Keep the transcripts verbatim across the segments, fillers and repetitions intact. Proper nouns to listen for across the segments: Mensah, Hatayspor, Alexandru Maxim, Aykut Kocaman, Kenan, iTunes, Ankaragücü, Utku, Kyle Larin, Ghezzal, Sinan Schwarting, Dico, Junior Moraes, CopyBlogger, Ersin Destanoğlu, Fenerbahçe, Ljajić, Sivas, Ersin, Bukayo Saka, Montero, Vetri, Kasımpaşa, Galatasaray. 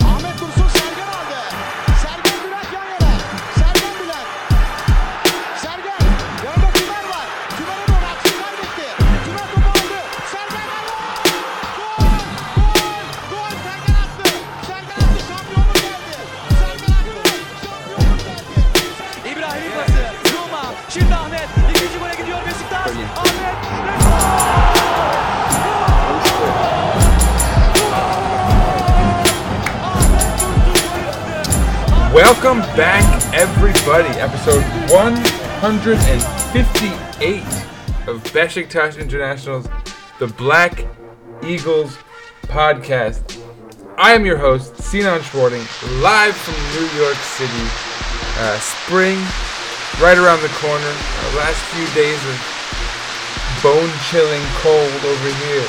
Ahmet Dursun Sergen aldı. Sergen Bülent yan yana. Sergen Bülent. Sergen. Orada Tümer var. Tümer'e doğru aksınlar gitti. Tümer topu aldı. Sergen aldı. Gol. Gol. Gol. Sergen attı. Sergen attı. Şampiyonluk geldi. Sergen attı. Şampiyonluk geldi. İbrahim pası. Zuma. Şimdi Ahmet. İkinci gole gidiyor Beşiktaş. Ahmet. Resmen. Welcome back, everybody. Episode one fifty-eight of Beşiktaş International's The Black Eagles podcast. I am your host, Sinan Schwarting, live from New York City. Uh, spring, right around the corner. Our last few days of bone-chilling cold over here.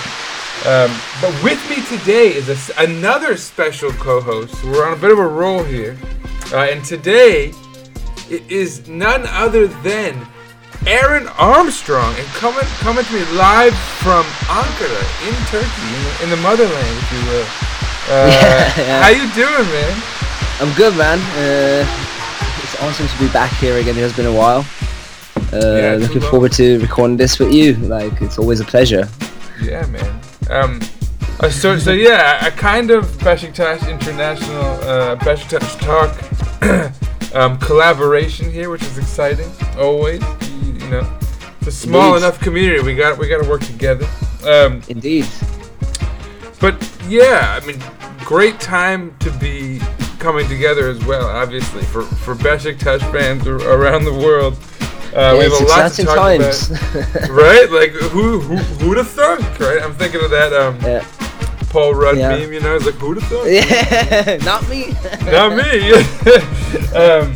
Um, but with me today is a, another special co-host. We're on a bit of a roll here. Uh, and today, it is none other than Aaron Armstrong, and coming coming to me live from Ankara, in Turkey, in the, in the motherland, if you will. Uh, yeah, yeah. How you doing, man? I'm good, man. Uh, it's awesome to be back here again. It has been a while. Uh, yeah, looking forward to recording this with you. Like, it's always a pleasure. Yeah, man. Um. Uh, so, so yeah, a kind of Beşiktaş International, uh, Beşiktaş Talk um, collaboration here, which is exciting, always, you, you know. It's a small Indeed. enough community, we got we got to work together. Um, Indeed. But yeah, I mean, great time to be coming together as well, obviously, for, for Beşiktaş fans around the world. Uh, yeah, we have a lot to talk times. about, right? Like, who who who'd have thunk, right? I'm thinking of that um, yeah. Paul Rudd yeah. meme, you know? It's like, who'd have thunk? Yeah, not me. Not me. um,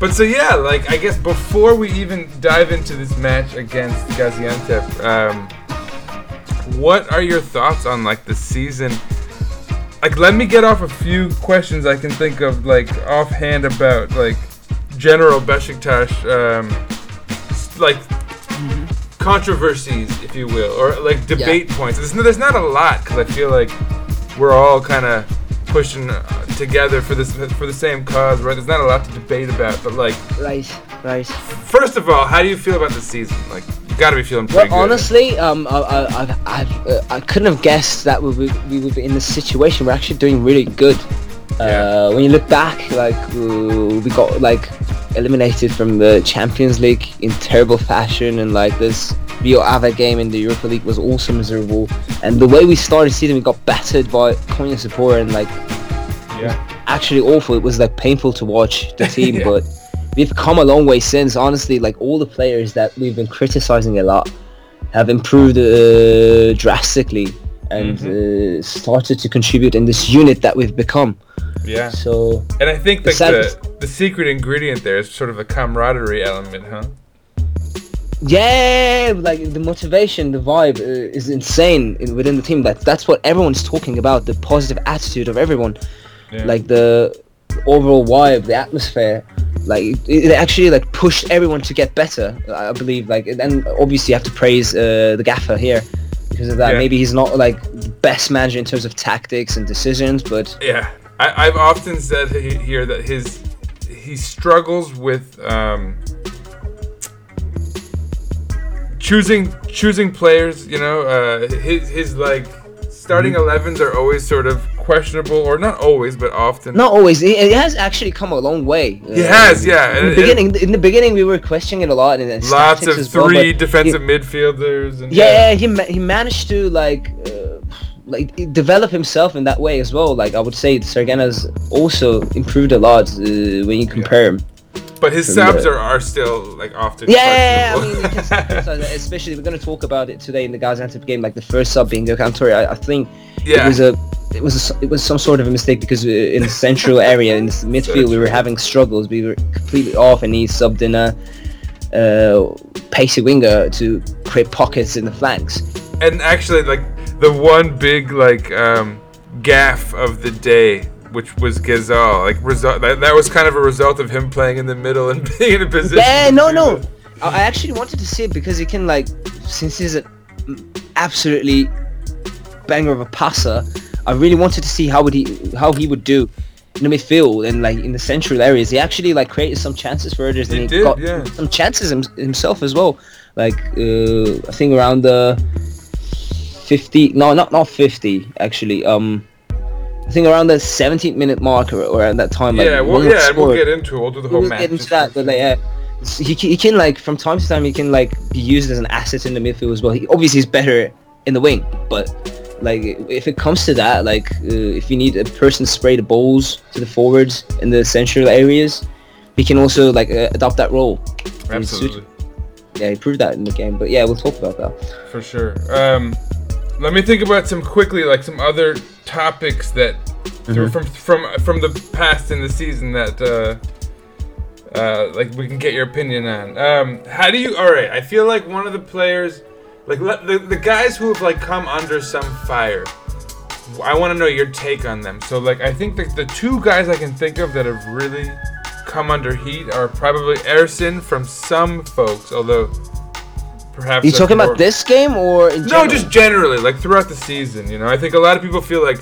but so yeah, like, I guess before we even dive into this match against Gaziantep, um, what are your thoughts on like the season? Like, let me get off a few questions I can think of, like offhand about like. general Beşiktaş um, like mm-hmm. controversies, if you will, or like debate yeah. points. There's, there's not a lot because I feel like we're all kind of pushing together for this for the same cause, right? There's not a lot to debate about, but like, right, right. First of all, how do you feel about the season? Like, you got to be feeling pretty well, good. Honestly, um, I, I, I, I, I couldn't have guessed that we would, we would be in this situation. We're actually doing really good. Yeah. Uh, when you look back, like uh, we got like eliminated from the Champions League in terrible fashion, and like this Rio Ave game in the Europa League was also miserable. And the way we started season, we got battered by Konyaspor, and like yeah. actually awful. It was like painful to watch the team, yeah. but we've come a long way since. Honestly, like all the players that we've been criticizing a lot have improved uh, drastically. And mm-hmm. uh, started to contribute in this unit that we've become. Yeah. So. And I think the the, the secret ingredient there is sort of the camaraderie element, huh? Yeah, like the motivation, the vibe uh, is insane in, within the team. That that's what everyone's talking about. The positive attitude of everyone, yeah. like the overall vibe, the atmosphere. Like it, it actually like pushed everyone to get better. I believe. Like, and obviously you have to praise uh, the gaffer here. Because of that, yeah. maybe he's not like the best manager in terms of tactics and decisions, but yeah, I, I've often said here that his he struggles with um, choosing choosing players. You know, uh, his his like starting elevens are always sort of questionable, or not always, but often. Not always. It has actually come a long way. It uh, has, yeah. In the it, beginning, it, in the beginning, we were questioning it a lot, and lots of three well, defensive he, midfielders. And yeah, yeah, he ma- he managed to like uh, like develop himself in that way as well. Like I would say, Sergen has also improved a lot uh, when you compare yeah. him. But his subs the, are, are still like often. Yeah, I mean, because, especially we're going to talk about it today in the Gaziantep game. Like the first sub being Gökhan Töre, I, I think yeah. it was a it was a, it was some sort of a mistake because in the central area in the midfield we were having struggles. We were completely off, and he subbed in a uh, pacey winger to create pockets in the flanks. And actually, like the one big like um, gaffe of the day. Which was Ghezzal. Like result that, that was kind of a result of him playing in the middle and being in a position. Yeah, no, no. That. I actually wanted to see it because he can like, since he's an absolutely banger of a passer. I really wanted to see how would he how he would do in the midfield and like in the central areas. He actually like created some chances for others, and he, he did, got yeah. some chances him, himself as well. Like uh, I think around the fifty, no, not not fifty actually. Um, I think around the seventeenth minute mark or around that time. Like, yeah, well, yeah, scored. we'll get into all the whole we'll match. We'll get into that, but like, yeah. He, he can like from time to time he can like be used as an asset in the midfield as well. He obviously is better in the wing, but like if it comes to that, like uh, if you need a person to spray the balls to the forwards in the central areas, he can also like uh, adopt that role. Absolutely. Yeah, he proved that in the game. But yeah, we'll talk about that for sure. Um, let me think about some quickly like some other topics that mm-hmm. through, from from from the past in the season that. Uh, Uh, like we can get your opinion on. Um, how do you? All right, I feel like one of the players, like the the guys who have like come under some fire. I want to know your take on them. So like I think that the two guys I can think of that have really come under heat are probably Ersin from some folks, although perhaps. Are you talking more... about this game or in general? No, just generally, like throughout the season. You know, I think a lot of people feel like.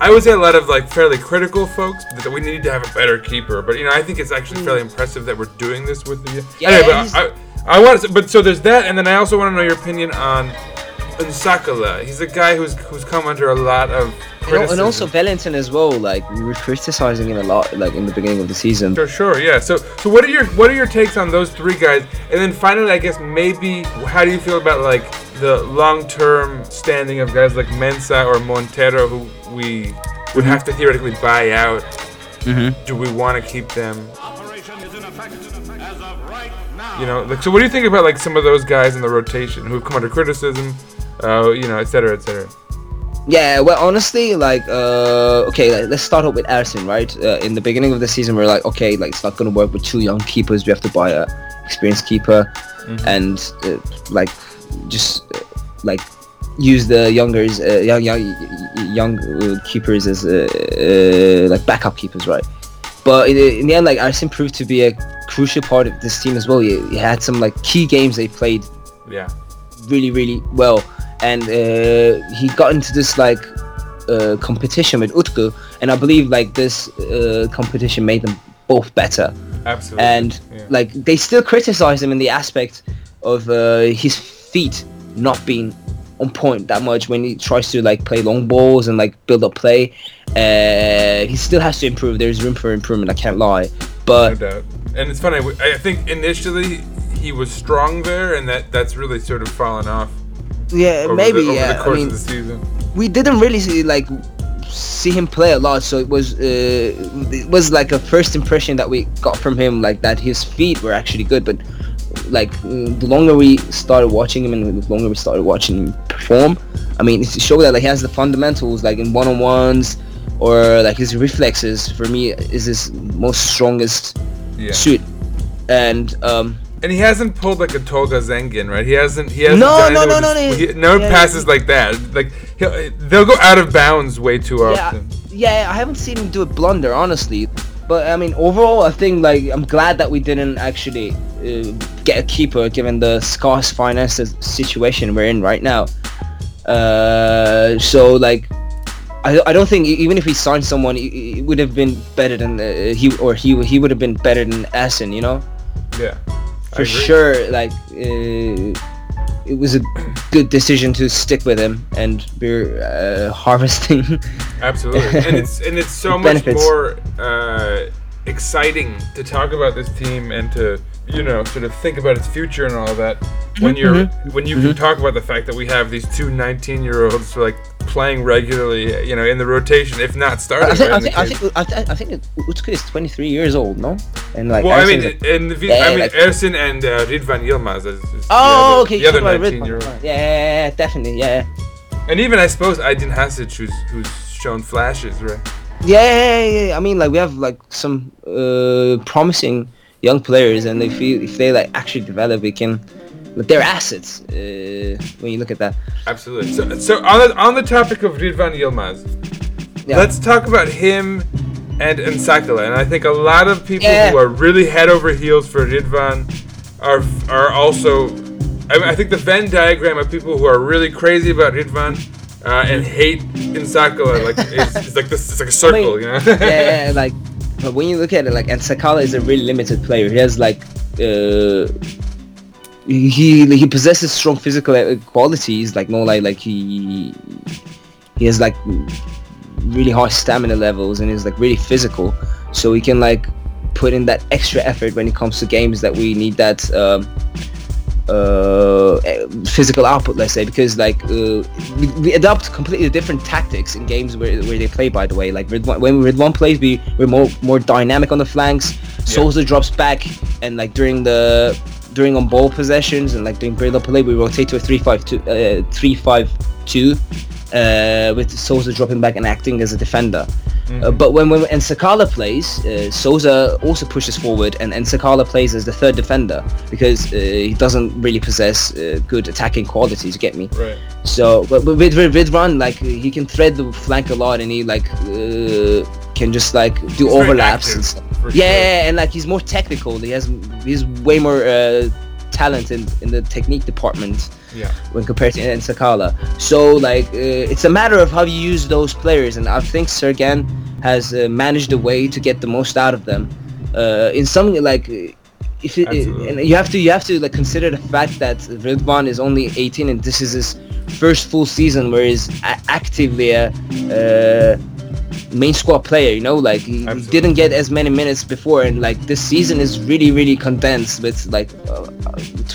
I would say a lot of like fairly critical folks that we need to have a better keeper, but you know I think it's actually fairly impressive that we're doing this with the. Yeah, anyway, but I, I, I want to, but so there's that, and then I also want to know your opinion on N'Sakala. He's a guy who's who's come under a lot of criticism, and also Valentin as well. Like we were criticizing him a lot, like in the beginning of the season. Sure, sure, yeah. So, so what are your what are your takes on those three guys? And then finally, I guess maybe how do you feel about like the long-term standing of guys like Mensah or Montero who. We would mm-hmm. have to theoretically buy out. Mm-hmm. Do we want to keep them? Operation is in effect as of right now. You know, like, so what do you think about like some of those guys in the rotation who have come under criticism, uh, you know, et cetera, et cetera? Yeah, well, honestly, like, uh, okay, like, let's start off with Ersin, right? Uh, in the beginning of the season, we we're like, okay, like it's not going to work with two young keepers. We have to buy a experienced keeper, mm-hmm. and uh, like just uh, like. use the youngers, uh, young, young, young keepers as uh, uh, like backup keepers, right? But in, in the end, like Ersin proved to be a crucial part of this team as well. He, he had some like key games they played, yeah, really, really well, and uh, he got into this like uh, competition with Utku, and I believe like this uh, competition made them both better. Absolutely. And yeah. like they still criticize him in the aspect of uh, his feet not being. On point that much when he tries to like play long balls and like build up play. Uh, he still has to improve. There's room for improvement, I can't lie. But no doubt. And it's funny, I think initially he was strong there and that that's really sort of fallen off. Yeah, over maybe the, over yeah. the course I mean, of the season. We didn't really see like see him play a lot, so it was uh, it was like a first impression that we got from him, like that his feet were actually good, but like the longer we started watching him and the longer we started watching him perform, I mean it's to show that like he has the fundamentals like in one-on-ones or like his reflexes for me is his most strongest yeah. suit. And um and he hasn't pulled like a Tolga Zengin, right? He hasn't he hasn't no no no no his, no, he, no yeah, passes yeah. like that like he'll, they'll go out of bounds way too yeah, often. Yeah, I haven't seen him do a blunder honestly. But I mean, overall, I think like I'm glad that we didn't actually uh, get a keeper, given the scarce finances situation we're in right now. Uh, so like, I I don't think even if we signed someone, it, it would have been better than uh, he or he he would have been better than Ersin, you know? Yeah, for sure. Like, uh, it was a good decision to stick with him, and we're uh, harvesting. Absolutely, and it's and it's so much benefits. more uh, exciting to talk about this team and to you know sort of think about its future and all of that when you're mm-hmm. when you mm-hmm. can talk about the fact that we have these two nineteen-year-olds like playing regularly, you know, in the rotation, if not starting. I think right I, think, I think I think I think Utku is twenty-three years old, no? And like well, I mean, like, and the, yeah, I mean, like, Ersin and uh, Ridvan Yilmaz. Is, is oh, the other, okay, the other nineteen-year-old. Yeah, yeah, yeah, definitely, yeah. And even I suppose Aydin Hasic, who's who's. shown flashes, right? Yeah, yeah, yeah. I mean, like we have like some uh, promising young players, and they feel if they like actually develop, we can. Like, they're assets uh, when you look at that. Absolutely. So, so on the, on the topic of Ridvan Yilmaz, yeah. let's talk about him and N'Sakala. And I think a lot of people yeah. who are really head over heels for Ridvan are are also. I, mean, I think the Venn diagram of people who are really crazy about Ridvan. uh, and hate N'Sakala. Like it's, it's like this, it's like a circle, I mean, you know. yeah, yeah, like. But when you look at it, like N'Sakala is a really limited player. He has like uh, he he possesses strong physical qualities, like more like like he he has like really high stamina levels and is like really physical. So we can like put in that extra effort when it comes to games that we need that um, uh, physical output, let's say, because like uh, we, we adopt completely different tactics in games where where they play. By the way, like Ridvan, when Ridvan plays, we we're more more dynamic on the flanks. Yeah. Souza drops back, and like during the during on ball possessions and like during build up play, we rotate to a three five two Uh, with Souza dropping back and acting as a defender. Mm-hmm. Uh, but when, when N'Sakala plays, uh, Souza also pushes forward and N'Sakala plays as the third defender because uh, he doesn't really possess uh, good attacking qualities, you get me? Right. So but with Ridvan, like he can thread the flank a lot and he like uh, can just like do he's overlaps active, and stuff. Yeah, sure. And like he's more technical. He has he's way more uh, talent in, in the technique department. Yeah. When compared to N'Sakala, so like uh, it's a matter of how you use those players, and I think Sergen has uh, managed a way to get the most out of them. Uh, in some like, if it, and you have to you have to like consider the fact that Ridvan is only eighteen and this is his first full season where he's a- actively a uh, main squad player. You know, like he Absolutely. didn't get as many minutes before, and like this season is really really condensed with like. Uh,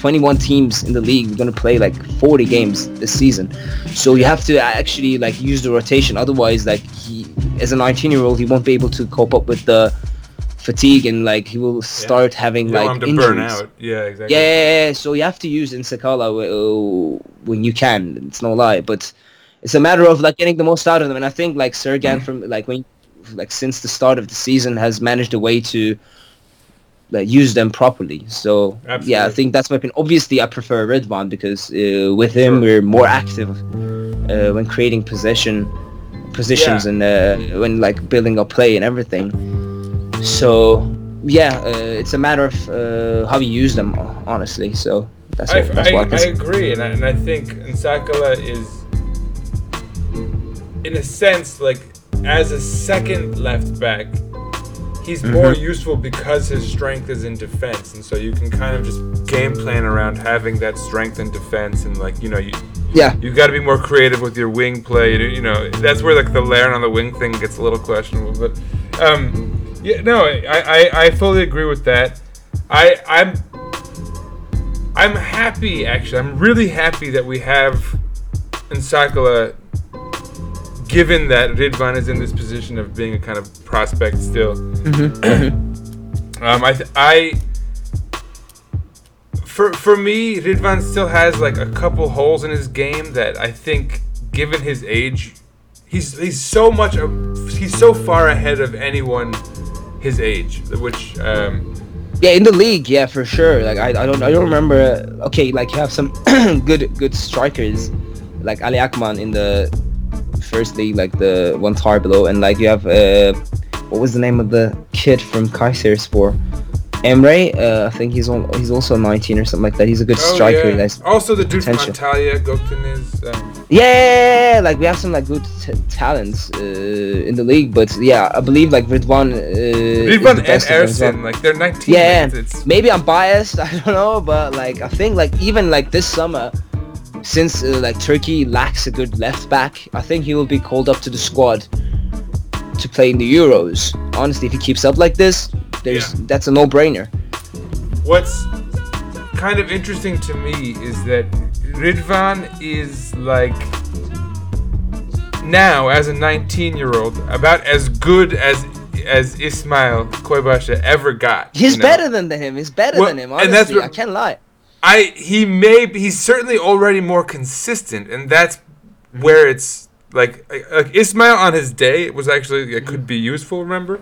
twenty-one teams in the league. We're gonna play like forty games this season, so you have to actually like use the rotation. Otherwise, like he, as a nineteen-year-old, he won't be able to cope up with the fatigue and like he will start yeah. having you like want him injuries. To burn out. Yeah, exactly. Yeah, so you have to use N'Sakala when you can. It's no lie, but it's a matter of like getting the most out of them. And I think like Sergen mm-hmm. from like when like since the start of the season has managed a way to. Like, use them properly. So Absolutely. yeah, I think that's my opinion. Obviously, I prefer Ridvan because uh, with him we're more active uh, when creating possession positions yeah. and uh, when like building our play and everything. So yeah, uh, it's a matter of uh, how you use them, honestly. So that's I, what, that's I, what I, I agree, and I, and I think N'Sakala is, in a sense, like as a second left back. He's mm-hmm. more useful because his strength is in defense, and so you can kind of just game plan around having that strength in defense, and like you know, you yeah, you got to be more creative with your wing play. You know, that's where like the layering on the wing thing gets a little questionable. But um, yeah, no, I, I, I fully agree with that. I I'm I'm happy actually. I'm really happy that we have N'Sakala, given that Ridvan is in this position of being a kind of prospect still. Mm-hmm. um, I, th- I, for for me, Ridvan still has like a couple holes in his game that I think, given his age, he's he's so much, a, he's so far ahead of anyone his age, which. Um, Yeah, in the league, yeah, for sure. Like I, I don't, I don't remember. Uh, okay, like you have some good, good strikers, like Ali Akman in the. Firstly, like the one tar below, and like you have uh, what was the name of the kid from Kayserispor? Emre, uh, I think he's on, he's also nineteen or something like that. He's a good oh, striker. Yeah. That's also the dude potential. From Antalya, Gokten is. Um... Yeah, like we have some like good t- talents uh, in the league, but yeah, I believe like Ridvan. Uh, Ridvan and Ersin, like they're nineteen. Yeah, it's... maybe I'm biased. I don't know, but like I think like even like this summer. Since uh, like Turkey lacks a good left back, I think he will be called up to the squad to play in the Euros. Honestly, if he keeps up like this, there's yeah. that's a no-brainer. What's kind of interesting to me is that Ridvan is like now as a nineteen-year-old about as good as as Ismail Koybaşa ever got. He's you know? better than him. He's better well, than him. Honestly, and that's what, I can't lie. I he may be, he's certainly already more consistent, and that's where it's like like Ismail on his day it was actually it could be useful, remember,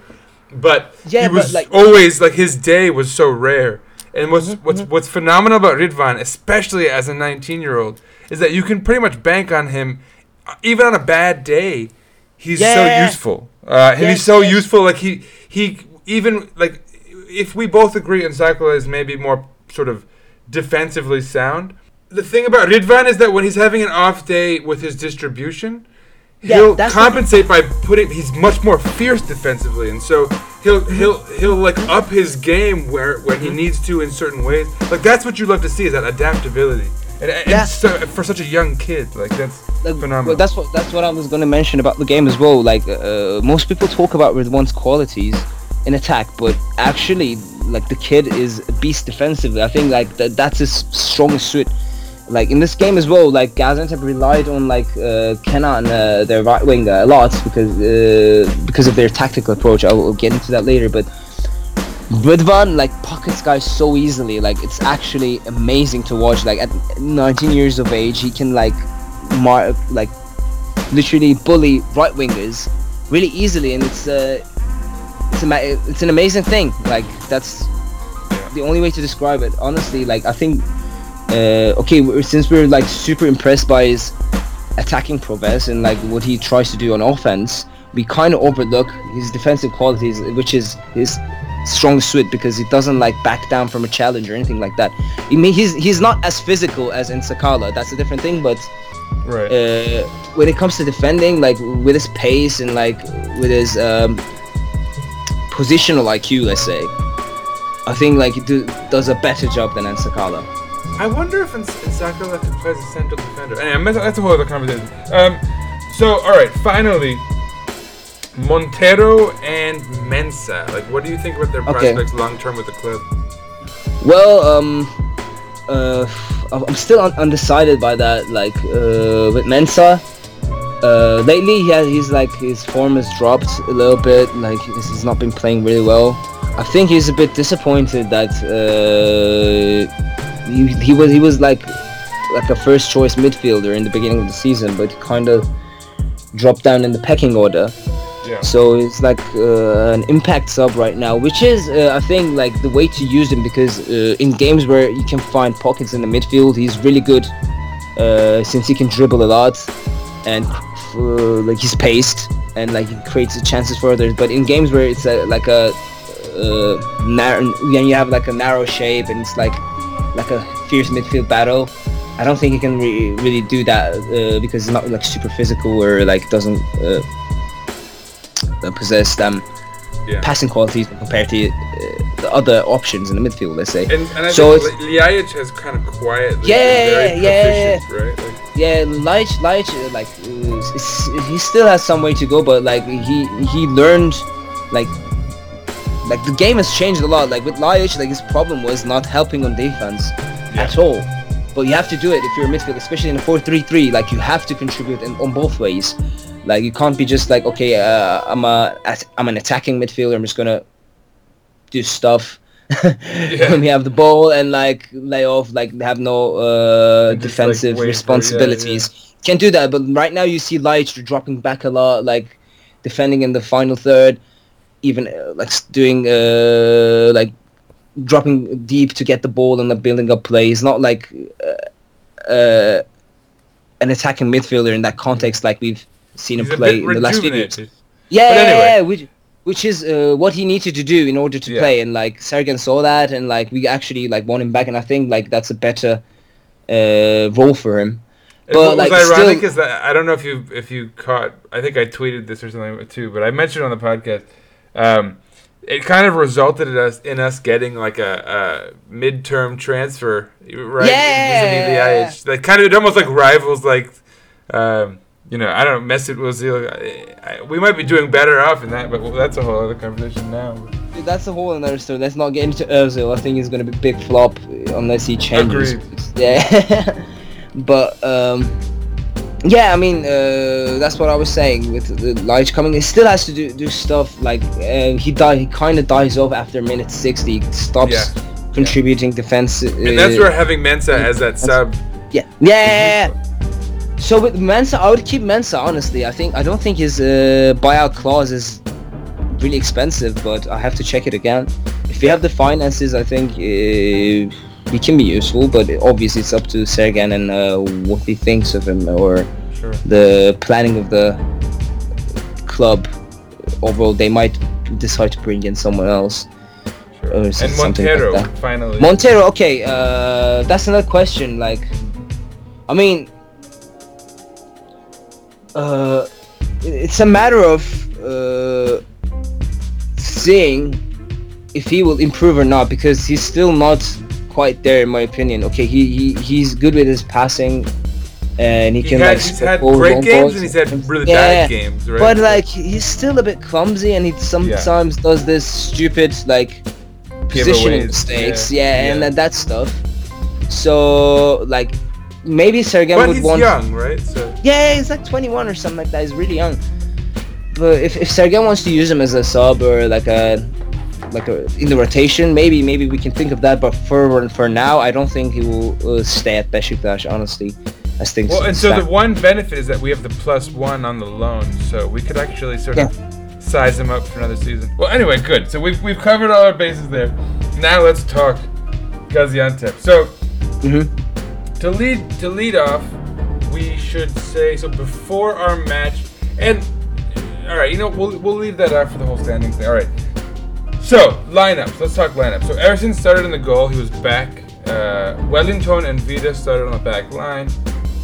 but yeah, he was but like, always like his day was so rare. And what's mm-hmm, what's mm-hmm. what's phenomenal about Ridvan, especially as a nineteen-year-old, is that you can pretty much bank on him, even on a bad day. He's yeah, so yeah. useful, uh, and yes, he's so yes. useful. Like he he even like if we both agree N'Sakala is maybe more sort of defensively sound. the thing about Ridvan is that when he's having an off day with his distribution, he'll yeah, compensate by putting. He's much more fierce defensively, and so he'll mm-hmm. he'll he'll like up his game where when mm-hmm. he needs to in certain ways. Like that's what you love to see, is that adaptability. And, and yeah. so, for such a young kid, like that's like, phenomenal. Well, that's what that's what I was going to mention about the game as well. Like uh, most people talk about Ridvan's qualities in attack, but actually, like the kid is a beast defensively. I think like that that's his strongest suit. Like in this game as well, like Gaziantep relied on like uh, Kenan, uh, their right winger, a lot because uh, because of their tactical approach. I will get into that later, but. Ridvan like pockets guys so easily, like it's actually amazing to watch. Like at nineteen years of age, he can like mark, like literally bully right wingers really easily, and it's uh, it's a it's an amazing thing. Like that's the only way to describe it, honestly. Like I think uh, okay, we're, since we're like super impressed by his attacking prowess and like what he tries to do on offense, we kind of overlook his defensive qualities, which is his strong suit, because he doesn't like back down from a challenge or anything like that. I mean, he's he's not as physical as N'Sakala, that's a different thing, but right. uh, when it comes to defending, like with his pace and like with his um, positional I Q, let's say, I think like he do, does a better job than N'Sakala. I wonder if N'Sakala could play as a central defender. Anyway, that's a whole other conversation. Um, so, alright, finally, Montero and Mensah, like what do you think about their okay. prospects long term with the club? Well, um, uh, I'm still un- undecided by that. Like uh, with Mensah, uh, lately he has, he's like his form has dropped a little bit. Like he's not been playing really well. I think he's a bit disappointed that uh, he, he was he was like like a first choice midfielder in the beginning of the season, but kind of dropped down in the pecking order. Yeah. So it's like uh, an impact sub right now, which is uh, I think like the way to use him, because uh, in games where you can find pockets in the midfield, he's really good uh, since he can dribble a lot and uh, like he's paced and like he creates chances for others. But in games where it's uh, like a uh, narrow, when you have like a narrow shape and it's like like a fierce midfield battle, I don't think he can re- really do that uh, because he's not like super physical or like doesn't. Uh, possess um, yeah. passing qualities compared to uh, the other options in the midfield, let's say. And, and I so think Ljajić has kind of quietly yeah, been very yeah, proficient, yeah. right? Like, yeah, Ljajić, Ljajić, like, it's, it's, he still has some way to go, but like he he learned, like, like the game has changed a lot. Like with Ljajić, like his problem was not helping on defense yeah. at all. But you have to do it if you're a midfield, especially in a four three three. Like you have to contribute in, on both ways. Like you can't be just like, okay, uh, I'm a I'm an attacking midfielder. I'm just gonna do stuff yeah. when we have the ball and like lay off, like have no uh, defensive like responsibilities. For, yeah, yeah. Can't do that. But right now you see Ljajić dropping back a lot, like defending in the final third, even uh, like doing uh, like dropping deep to get the ball and like, building up play. It's not like uh, uh, an attacking midfielder in that context, like we've. Seen him play in the last few years. Yeah, but anyway. yeah, which, which is uh, what he needed to do in order to yeah. play, and like Sergen saw that, and like we actually like won him back, and I think like that's a better uh, role for him. And but what was like, ironic still, is that I don't know if you if you caught. I think I tweeted this or something too, but I mentioned on the podcast. Um, it kind of resulted in us in us getting like a, a midterm transfer, right? Yeah, vis-a-vis the I H. That kind of it almost like rivals like. Um, You know, I don't know, Mesut Özil. We might be doing better off in that, but well, that's a whole other conversation now. Dude, that's a whole other story. Let's not get into Özil. I think he's going to be a big flop unless he changes. Agreed. Yeah. but, um, yeah, I mean, uh, that's what I was saying with Ljajić coming. He still has to do, do stuff. Like, uh, he die, he kind of dies off after minute sixty. He stops yeah. contributing yeah. defense. Uh, and that's where having Mensah as that sub. Yeah. Yeah. yeah. So with Mensah, I would keep Mensah, honestly. I think I don't think his uh, buyout clause is really expensive, but I have to check it again. If you have the finances, I think uh, he can be useful, but obviously it's up to Sergen and uh, what he thinks of him or sure. the planning of the club. Overall, they might decide to bring in someone else. Sure. Or and Montero, like finally. Montero, okay. Uh, that's another question, like. I mean, uh, it's a matter of uh, seeing if he will improve or not, because he's still not quite there, in my opinion. Okay, he, he he's good with his passing, and he, he can had, like he's had great games and he's had really yeah, bad games, right? But like he's still a bit clumsy, and he sometimes yeah. does this stupid like positioning mistakes, yeah, yeah, yeah, and that, that stuff. So like maybe Sergen but would he's want. He's young, right? So yeah, he's like twenty-one or something like that. He's really young. But if if Sergen wants to use him as a sub or like a like a, in the rotation, maybe maybe we can think of that. But for for now, I don't think he will uh, stay at Beşiktaş. Honestly, I think. Well, so, and so that. The one benefit is that we have the plus one on the loan, so we could actually sort yeah. of size him up for another season. Well, anyway, good. So we've we've covered all our bases there. Now let's talk Gaziantep. So mm-hmm. to lead to lead off, we should say so before our match, and all right, you know, we'll we'll leave that out for the whole standings thing. All right. So, lineups. Let's talk lineups. So, Ersin started in the goal. He was back. Uh, Wellington and Vida started on the back line.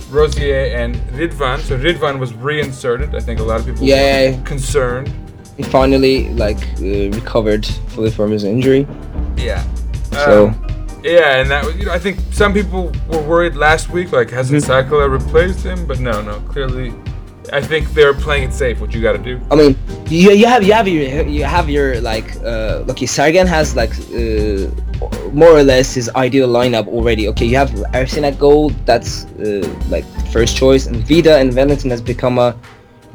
Rosier and Ridvan. So, Ridvan was reinserted. I think a lot of people yeah. were concerned. He finally, like, uh, recovered fully from his injury. Yeah. So. Um, yeah, and that was, you know, I think some people were worried last week, like, has N'Sakala replaced him? But no, no, clearly... I think they're playing it safe, what you gotta do. I mean, you, you have you have your you have your like uh okay, Sergen has like uh, more or less his ideal lineup already. Okay, you have Ersin at goal, that's uh, like first choice, and Vida and Wellington has become a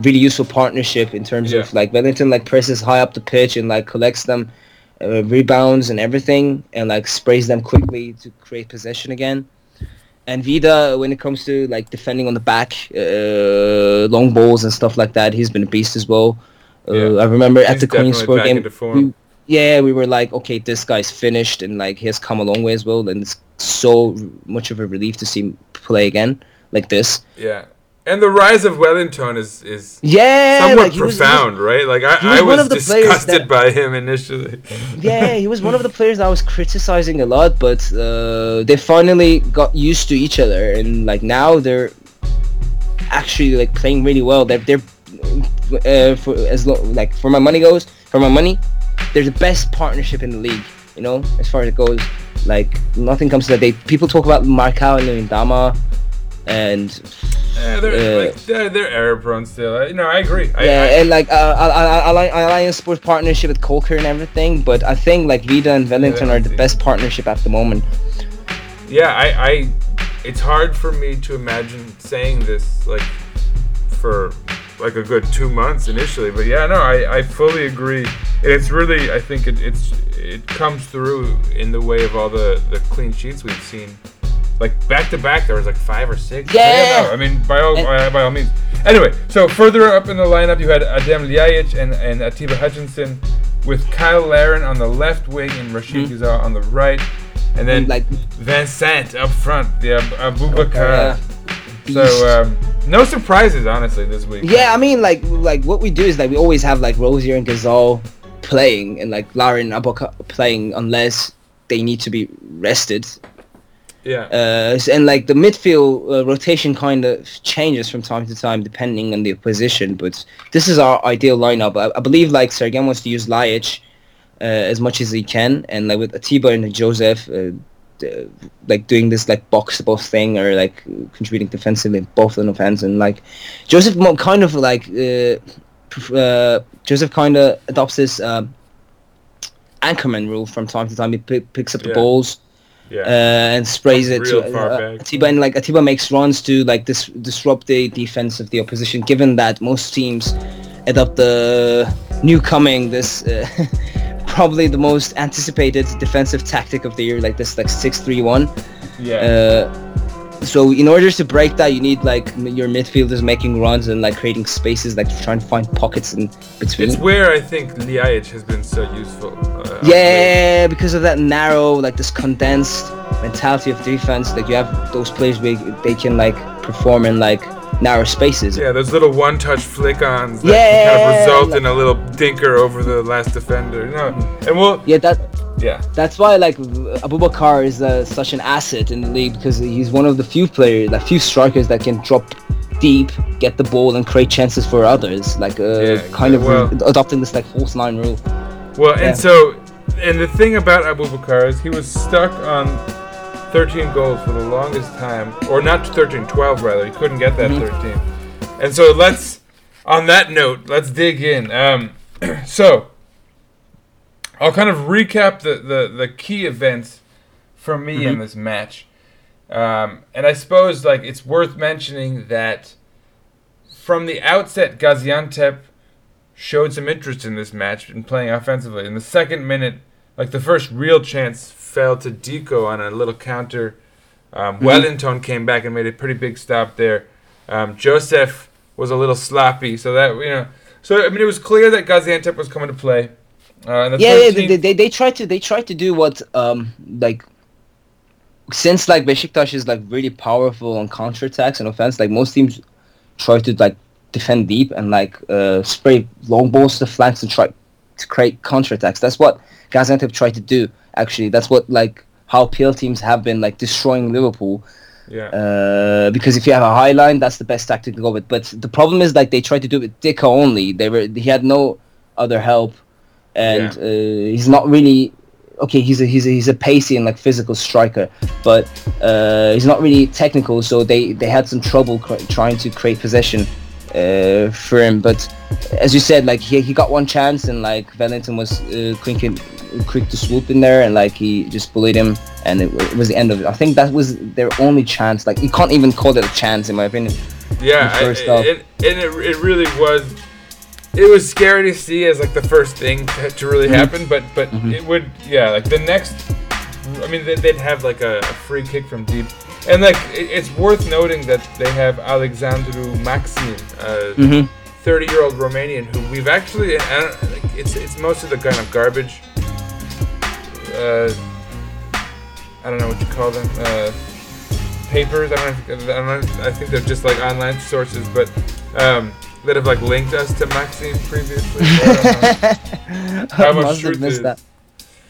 really useful partnership in terms yeah. of like Wellington like presses high up the pitch and like collects them uh, rebounds and everything, and like sprays them quickly to create possession again. And Vida, when it comes to like defending on the back, uh, long balls and stuff like that, he's been a beast as well. Uh, yeah. I remember he's at the Konyaspor game, we, yeah, we were like, okay, this guy's finished, and like he has come a long way as well. And it's so much of a relief to see him play again like this. Yeah, and the rise of Wellington is is yeah, somewhat like, profound, was, right? Like I, was I was disgusted that, by him initially. Yeah, he was one of the players that I was criticizing a lot, but uh, they finally got used to each other, and like now they're actually like playing really well. They're they're uh, for as lo- like for my money goes, for my money, they're the best partnership in the league. You know, as far as it goes, like nothing comes to that. They people talk about Marcao and Lewandama. And yeah, they're, uh, like, they're they're error prone still. You know, I agree. I, yeah, I, and like uh, I I like Alanyaspor's partnership with Kolker and everything, but I think like Vida and Wellington yeah, are the best partnership at the moment. Yeah, I, I it's hard for me to imagine saying this like for like a good two months initially, but yeah, no, I, I fully agree. It's really I think it it's it comes through in the way of all the, the clean sheets we've seen. Like back to back, there was like five or six. Yeah. I, don't know. I mean, by all and, by all means. Anyway, so further up in the lineup, you had Adem Ljajić and, and Atiba Hutchinson, with Kyle Larin on the left wing and Rashid mm-hmm. Ghezzal on the right, and then like, Vincent up front, the Ab- Abubakar. Okay, yeah. So um, no surprises, honestly, this week. Yeah, I mean, like like what we do is like we always have like Rosier and Ghezzal playing, and like Larin and Abubakar playing unless they need to be rested. Yeah. Uh, and like the midfield uh, rotation kind of changes from time to time depending on the position, but this is our ideal lineup. I, I believe like Sergen wants to use Ljajić uh, as much as he can, and like with Atiba and Joseph, uh, uh, like doing this like box to box thing or like contributing defensively both on offense, and like Joseph kind of like uh, uh, Joseph kind of adopts this uh, anchorman rule from time to time. He p- picks up the yeah. balls. Yeah. Uh, and sprays it to uh, Atiba, and like Atiba makes runs to like dis- disrupt the defense of the opposition. Given that most teams adopt the new coming, this uh, probably the most anticipated defensive tactic of the year, like this, like six three one. Yeah. Uh, so in order to break that, you need like your midfielders making runs and like creating spaces, like trying to find pockets in between. It's where I think Ljajić has been so useful. Uh, yeah, because of that narrow, like this condensed mentality of defense, like you have those players where they can like perform in like narrow spaces. Yeah, those little one-touch flick-ons that yeah, kind of result like, in a little dinker over the last defender. You know, and we'll yeah that yeah that's why like Abubakar is uh, such an asset in the league, because he's one of the few players, like few strikers that can drop deep, get the ball, and create chances for others. Like uh, yeah, kind yeah, of well, re- adopting this like false nine rule. Well, yeah. and so and the thing about Abubakar is he was stuck on thirteen goals for the longest time, or not thirteen, twelve rather. He couldn't get that mm-hmm. thirteen. And so let's, on that note, let's dig in. Um, so I'll kind of recap the, the, the key events for me mm-hmm. in this match. Um, and I suppose like it's worth mentioning that from the outset, Gaziantep showed some interest in this match in playing offensively. In the second minute, like the first real chance fell to Dico on a little counter. Um, mm-hmm. Wellington came back and made a pretty big stop there. Um, Joseph was a little sloppy, so that you know. So I mean, it was clear that Gaziantep was coming to play. Uh, the yeah, yeah they, they they tried to they tried to do what um, like since like Beşiktaş is like really powerful on counterattacks and offense. Like most teams try to like defend deep and like uh, spray long balls to the flanks and try to create counterattacks. That's what Gaziantep tried to do. Actually, that's what like how P L teams have been like destroying Liverpool. Yeah. Uh, because if you have a high line, that's the best tactic to go with. But the problem is like they tried to do it with Dico only. They were he had no other help, and yeah. uh, he's not really okay. He's a he's a, he's a pacey and like physical striker, but uh, he's not really technical. So they, they had some trouble cr- trying to create possession uh, for him. But as you said, like he he got one chance, and like Valentin was uh, clinking. quick to swoop in there, and like he just bullied him, and it, it was the end of it. I think that was their only chance. Like you can't even call it a chance in my opinion. Yeah, I, it, and it, it really was it was scary to see as like the first thing to, to really mm-hmm. happen, but but mm-hmm. it would yeah like the next I mean they'd have like a, a free kick from deep, and like it, it's worth noting that they have Alexandru Maxim, uh mm-hmm. thirty year old Romanian who we've actually I don't, like, it's it's most of the kind of garbage Uh, I don't know what you call them. Uh, papers. I don't. Know, I don't. Know, I think they're just like online sources, but um, that have like linked us to Maxim previously. How much truth is that?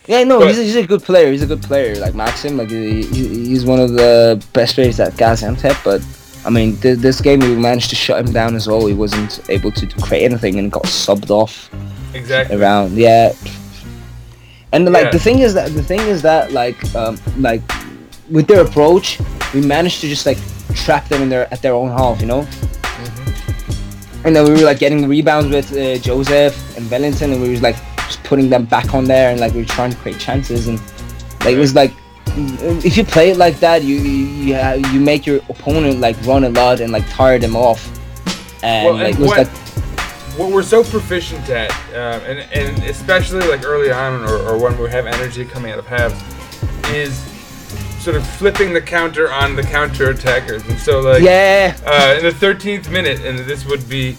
Yeah, no, but, he's, a, he's a good player. He's a good player. Like Maxim, like he, he's one of the best players at Gaziantep. But I mean, th- this game we managed to shut him down as well. He wasn't able to create anything and got subbed off. Exactly. Around, yeah. And like yeah. the thing is that the thing is that like um, like with their approach, we managed to just like trap them in their at their own half, you know. Mm-hmm. And then we were like getting rebounds with uh, Joseph and Valentin, and we were like just putting them back on there, and like we were trying to create chances, and like it was like if you play it like that, you you you make your opponent like run a lot and like tire them off, and, well, and like it was what? like. What we're so proficient at, um, and, and especially like early on or, or when we have energy coming out of halves, is sort of flipping the counter on the counter-attackers. And so like yeah. uh, in the thirteenth minute, and this would be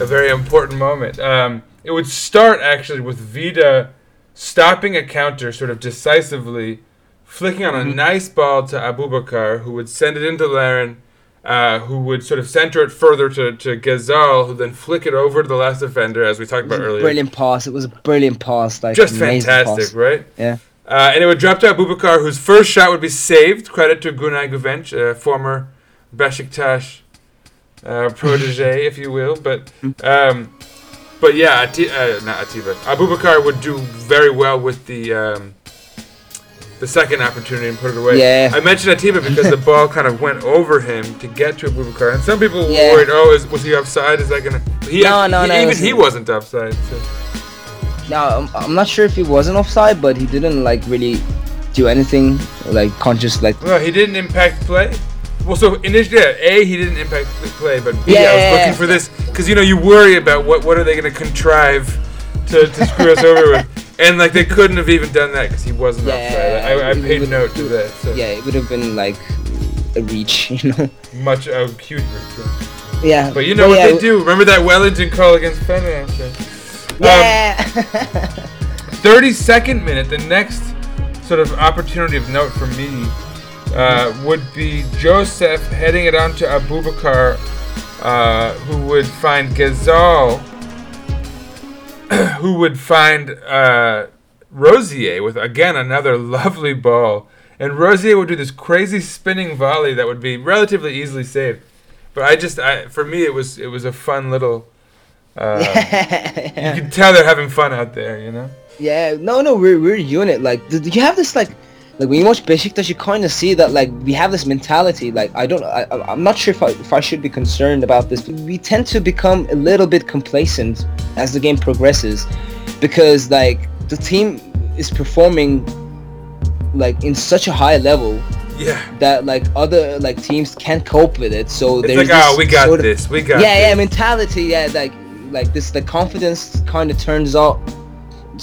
a very important moment, um, it would start actually with Vida stopping a counter sort of decisively, flicking on a mm-hmm. nice ball to Abubakar, who would send it into Larin, Uh, who would sort of center it further to, to Ghezzal, who then flick it over to the last defender, as we talked about earlier. Brilliant pass. It was a brilliant pass. Like, just fantastic, pass. Right? Yeah. Uh, and it would drop to Abubakar, whose first shot would be saved. Credit to Günay Güvenç, uh, former Beşiktaş uh, protege, if you will. But um, but yeah, Ati- uh, not Atiba. Abubakar would do very well with the... Um, the second opportunity and put it away. Yeah. I mentioned Atiba because the ball kind of went over him to get to Abubakar. And some people were yeah. worried, oh, is, was he offside? Is that going to... No, no, he, no. Even he wasn't offside. So. No, I'm, I'm not sure if he wasn't offside, but he didn't, like, really do anything, like, conscious, like... Well, he didn't impact play. Well, so, initially, yeah, A, he didn't impact the play, but B, yeah, I was yeah, looking yeah. for this. Because, you know, you worry about what, what are they going to contrive to, to screw us over with. And, like, they couldn't have even done that because he wasn't yeah, outside. I, I paid would, note to that. So. Yeah, it would have been, like, a reach, you know? Much a huge reach. Yeah. But you know but what yeah, they do. Remember that Wellington call against Fenerbahçe? Yeah! Um, thirty-second minute, the next sort of opportunity of note for me uh, would be Joseph heading it on to Abubakar uh, who would find Ghezzal, who would find uh, Rosier with, again, another lovely ball. And Rosier would do this crazy spinning volley that would be relatively easily saved. But I just, I, for me, it was it was a fun little... Uh, yeah. You can tell they're having fun out there, you know? Yeah, no, no, we're we're a unit. Like, did you have this, like... Like, when you watch Beşiktaş, you kind of see that, like, we have this mentality. Like, I don't... I, I'm not sure if I, if I should be concerned about this. We tend to become a little bit complacent as the game progresses. Because, like, the team is performing... like in such a high level, yeah, that like other like teams can't cope with it. So it's there's like, oh, we got sort of, this, we got yeah, this. yeah, mentality, yeah, like like this, the confidence kind of turns out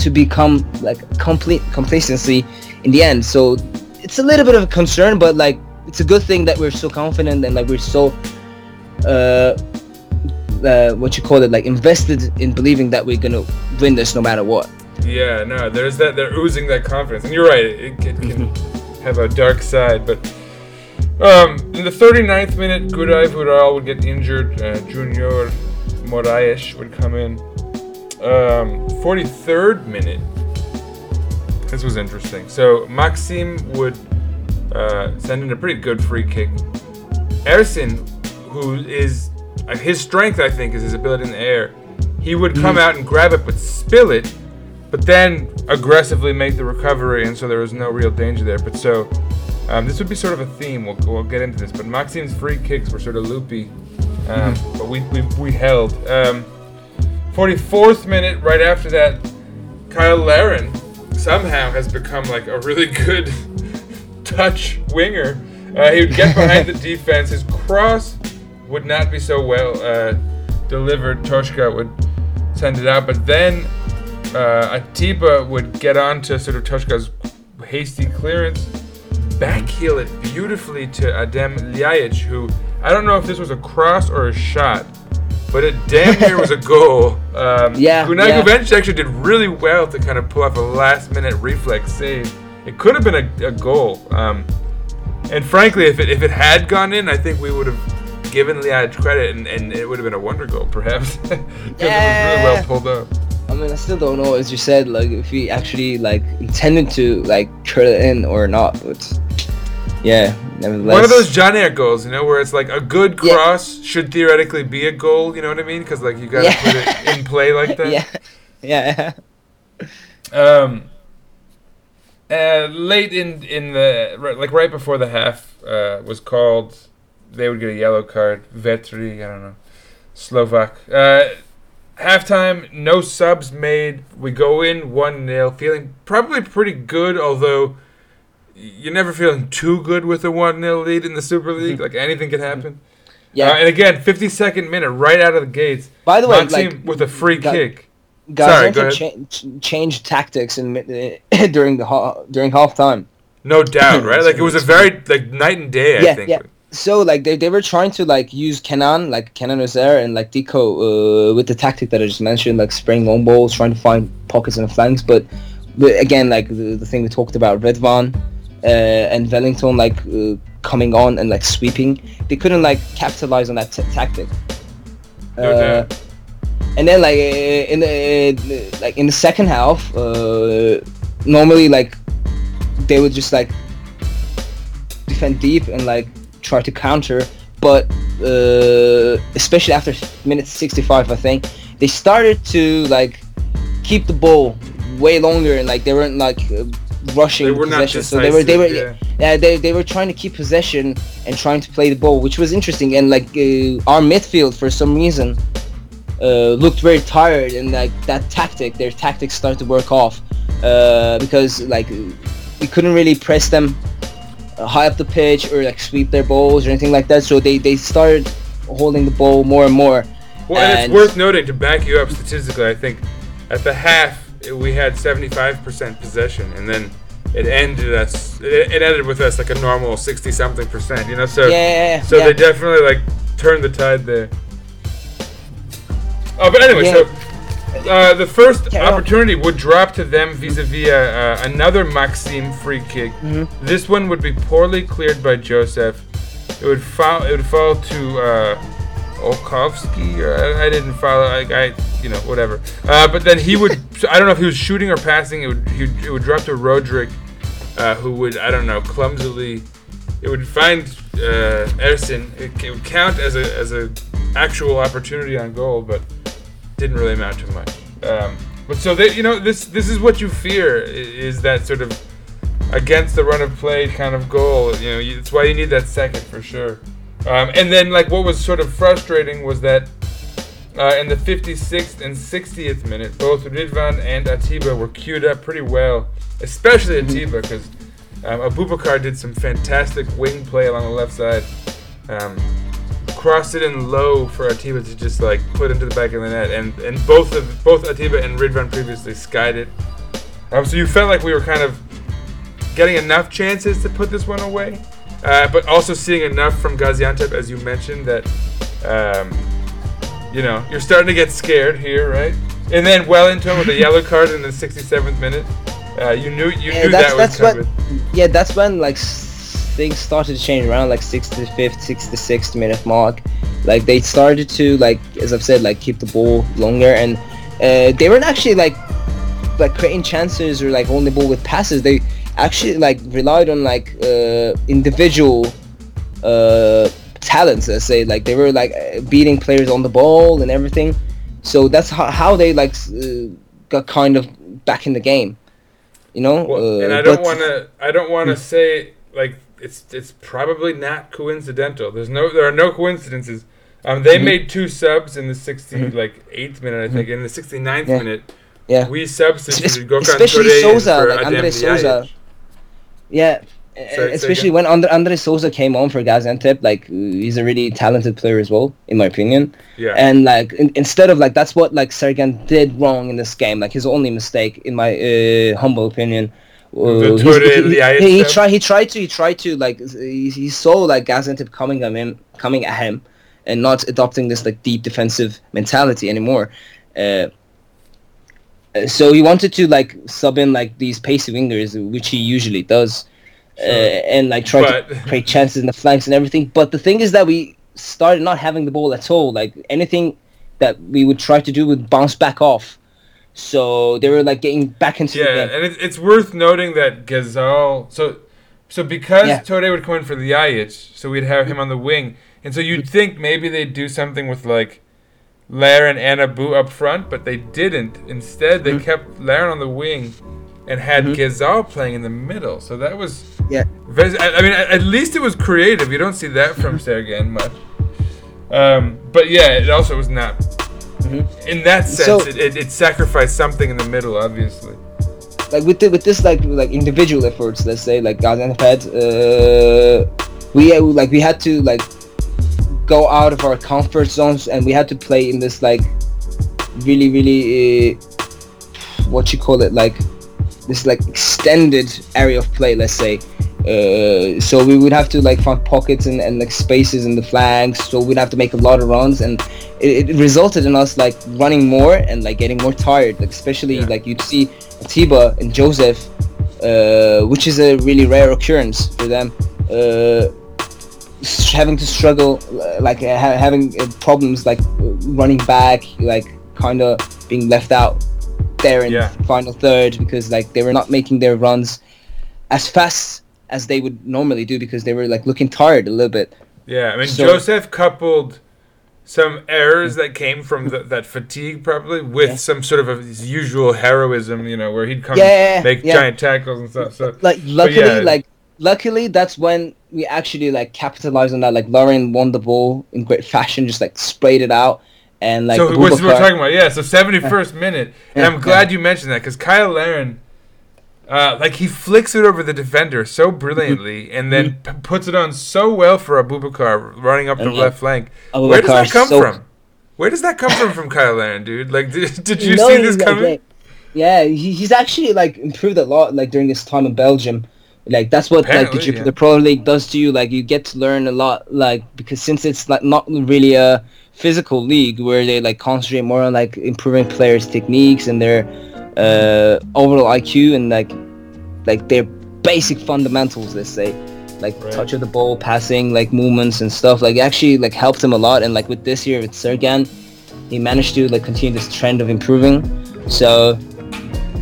to become like complete complacency in the end. So it's a little bit of a concern, but like it's a good thing that we're so confident and like we're so uh, uh what you call it, like invested in believing that we're gonna win this no matter what. Yeah, no, there's that, they're oozing that confidence. And you're right, it, it, it can have a dark side. But um, in the thirty-ninth minute, Günay Güvenç would get injured. Uh, Junior Moraes would come in. Um, forty-third minute, this was interesting. So Maxim would uh, send in a pretty good free kick. Ersin, who is, uh, his strength, I think, is his ability in the air. He would come mm. out and grab it, but spill it. But then aggressively make the recovery, and so there was no real danger there. But so um, this would be sort of a theme. We'll, we'll get into this. But Maxim's free kicks were sort of loopy, um, mm-hmm. but we we, we held. Um, forty-fourth minute, right after that, Kyle Larin somehow has become like a really good touch winger. Uh, he would get behind the defense. His cross would not be so well uh, delivered. Toshka would send it out, but then. Uh, Atiba would get on to sort of Toshka's hasty clearance, backheel it beautifully to Adem Ljajić, who, I don't know if this was a cross or a shot, but it damn near was a goal. Um, yeah, Günay yeah. Güvenç actually did really well to kind of pull off a last-minute reflex save. It could have been a, a goal. Um, and frankly, if it if it had gone in, I think we would have given Ljajić credit, and, and it would have been a wonder goal, perhaps. Because yeah. it was really well pulled up. I mean, I still don't know, as you said, like, if he actually, like, intended to, like, curl it in or not, but, yeah, nevertheless. One of those John Air goals, you know, where it's, like, a good cross yeah. should theoretically be a goal, you know what I mean? Because, like, you got to yeah. put it in play like that. Yeah, yeah. Um, uh, late in, in the, right, like, right before the half uh, was called, they would get a yellow card, Vetri, I don't know, Slovak, uh... halftime, no subs made. We go in one nil, feeling probably pretty good, although you're never feeling too good with a one nil lead in the Super League. Like, anything could happen. Yeah. Uh, and again, fifty-second minute, right out of the gates. By the way, Maxim like, with a free Ga- kick. Sorry, go ahead. Ch- changed tactics in, uh, during the ha- during halftime. No doubt, right? Like, it was a very, like, night and day, yeah, I think. Yeah. So, like, they, they were trying to, like, use Kenan, like, Kenan was there, and, like, Dico uh, with the tactic that I just mentioned, like, spraying long balls, trying to find pockets and flanks. But, but again, like, the, the thing we talked about, Ridvan uh, and Wellington, like, uh, coming on and, like, sweeping. They couldn't, like, capitalize on that t- tactic. Uh, okay. And then, like, in the, like, in the second half, uh, normally, like, they would just, like, defend deep and, like, try to counter, but uh, especially after minute sixty-five, I think they started to like keep the ball way longer, and like they weren't like uh, rushing they were possession. Not so they were they were yeah. yeah they they were trying to keep possession and trying to play the ball, which was interesting. And like uh, our midfield for some reason uh, looked very tired, and like that tactic, their tactics started to work off uh, because like we couldn't really press them high up the pitch or like sweep their balls or anything like that, so they they started holding the ball more and more. Well, and, and it's worth noting, to back you up statistically, I think at the half we had seventy-five percent possession, and then it ended us it, it ended with us like a normal sixty something percent, you know, so yeah, so yeah. they definitely like turned the tide there. Oh, but anyway, yeah. so uh, the first opportunity would drop to them vis-a-vis uh, another Maxim free kick. Mm-hmm. This one would be poorly cleared by Joseph. It would fall. It would fall to uh, Olkowski, or I, I didn't follow. I, I, you know, whatever. Uh, but then he would. So I don't know if he was shooting or passing. It would. He would, it would drop to Rodrić, uh, who would. I don't know. Clumsily, it would find uh, Ersin. It, it would count as a as a actual opportunity on goal, but didn't really amount to much. Um, but so they, you know, this this is what you fear is that sort of against the run of play kind of goal. You know, you, it's why you need that second for sure. Um, and then, like, what was sort of frustrating was that uh, in the fifty-sixth and sixtieth minute, both Ridvan and Atiba were queued up pretty well, especially Atiba, because um, Abubakar did some fantastic wing play along the left side, um, crossed it in low for Atiba to just like put into the back of the net, and, and both of both Atiba and Ridvan previously skied it. Um, so you felt like we were kind of getting enough chances to put this one away. Uh, but also seeing enough from Gaziantep, as you mentioned, that, um, you know, you're starting to get scared here, right? And then Wellington with a yellow card in the sixty-seventh minute. Uh, you knew you yeah, knew that was coming. Yeah, that's when, like, things started to change around, like, sixty-fifth, sixty-sixth minute mark. Like, they started to, like, as I've said, like, keep the ball longer. And uh, they weren't actually, like, like creating chances or, like, holding the ball with passes. They actually like relied on like uh individual uh talents, let's say. Like they were like beating players on the ball and everything, so that's how, how they like uh, got kind of back in the game, you know. Well, uh, and I don't want to I don't want to say like it's it's probably not coincidental. There's no there are no coincidences. Um they mm-hmm. made two subs in the sixty mm-hmm. like eighth minute, I think, mm-hmm. in the sixty-ninth yeah. minute. Yeah. We substituted Gökhan Töre Souza, for like Andre Souza. Yeah, sorry, especially when Andre, Andre Souza came on for Gaziantep, like he's a really talented player as well, in my opinion. Yeah. And like in, instead of like that's what like Sergen did wrong in this game. Like his only mistake, in my uh, humble opinion, uh, he, he, he, he tried. He tried to. He tried to like he, he saw like Gaziantep coming at him, coming at him, and not adopting this like deep defensive mentality anymore. Uh, So he wanted to like sub in like these pacey wingers, which he usually does, sure. uh, and like try but. to create chances in the flanks and everything. But the thing is that we started not having the ball at all. Like anything that we would try to do would bounce back off. So they were like getting back into yeah, the game. Yeah, and it's, it's worth noting that Ghezzal. So, so because yeah. Töre would come in for Ljajić, so we'd have him on the wing, and so you'd think maybe they'd do something with like Lair and Anabu up front, but they didn't. Instead, they mm-hmm. kept Lair on the wing and had mm-hmm. Ghezzal playing in the middle. So that was... Yeah. Very, I, I mean, at least it was creative. You don't see that from Sergen much. Um, but yeah, it also was not... Mm-hmm. In that sense, so, it, it, it sacrificed something in the middle, obviously. Like, with the, with this, like, like individual efforts, let's say, like, Gaziantep had... Uh, we, like, we had to, like... go out of our comfort zones, and we had to play in this like really really uh, what you call it like this like extended area of play, let's say. Uh, so we would have to like find pockets and, and like spaces in the flanks, so we'd have to make a lot of runs, and it, it resulted in us like running more and like getting more tired, like especially yeah. like you'd see Atiba and Joseph, uh, which is a really rare occurrence for them, uh, having to struggle, like uh, having uh, problems, like uh, running back, like kind of being left out there in yeah. the final third, because like they were not making their runs as fast as they would normally do, because they were like looking tired a little bit. Yeah, I mean, so, Joseph coupled some errors that came from the, that fatigue probably with yeah. some sort of a, his usual heroism, you know, where he'd come yeah, make yeah. giant tackles and stuff. So like luckily, yeah. like. Luckily, that's when we actually like capitalized on that. Like Lauren won the ball in great fashion, just like sprayed it out, and like. So Abubakar, what we're talking about, yeah. So seventy-first minute, and yeah, I'm glad yeah. you mentioned that, because Kyle Larin, uh, like he flicks it over the defender so brilliantly, and then p- puts it on so well for Abubakar running up the yeah. left flank. Abubakar, Where does that come so... from? Where does that come from from Kyle Larin, dude? Like, did, did you no, see this coming? Like, yeah, he, he's actually like improved a lot, like during his time in Belgium. Like that's what Apparently, like the, yeah. the Pro League does to you. Like you get to learn a lot. Like because since it's like not really a physical league where they like concentrate more on like improving players' techniques and their uh, overall I Q and like like their basic fundamentals, let's say. like right. touch of the ball, passing, like movements and stuff, like actually like helped him a lot. And like with this year with Sergen, he managed to like continue this trend of improving. So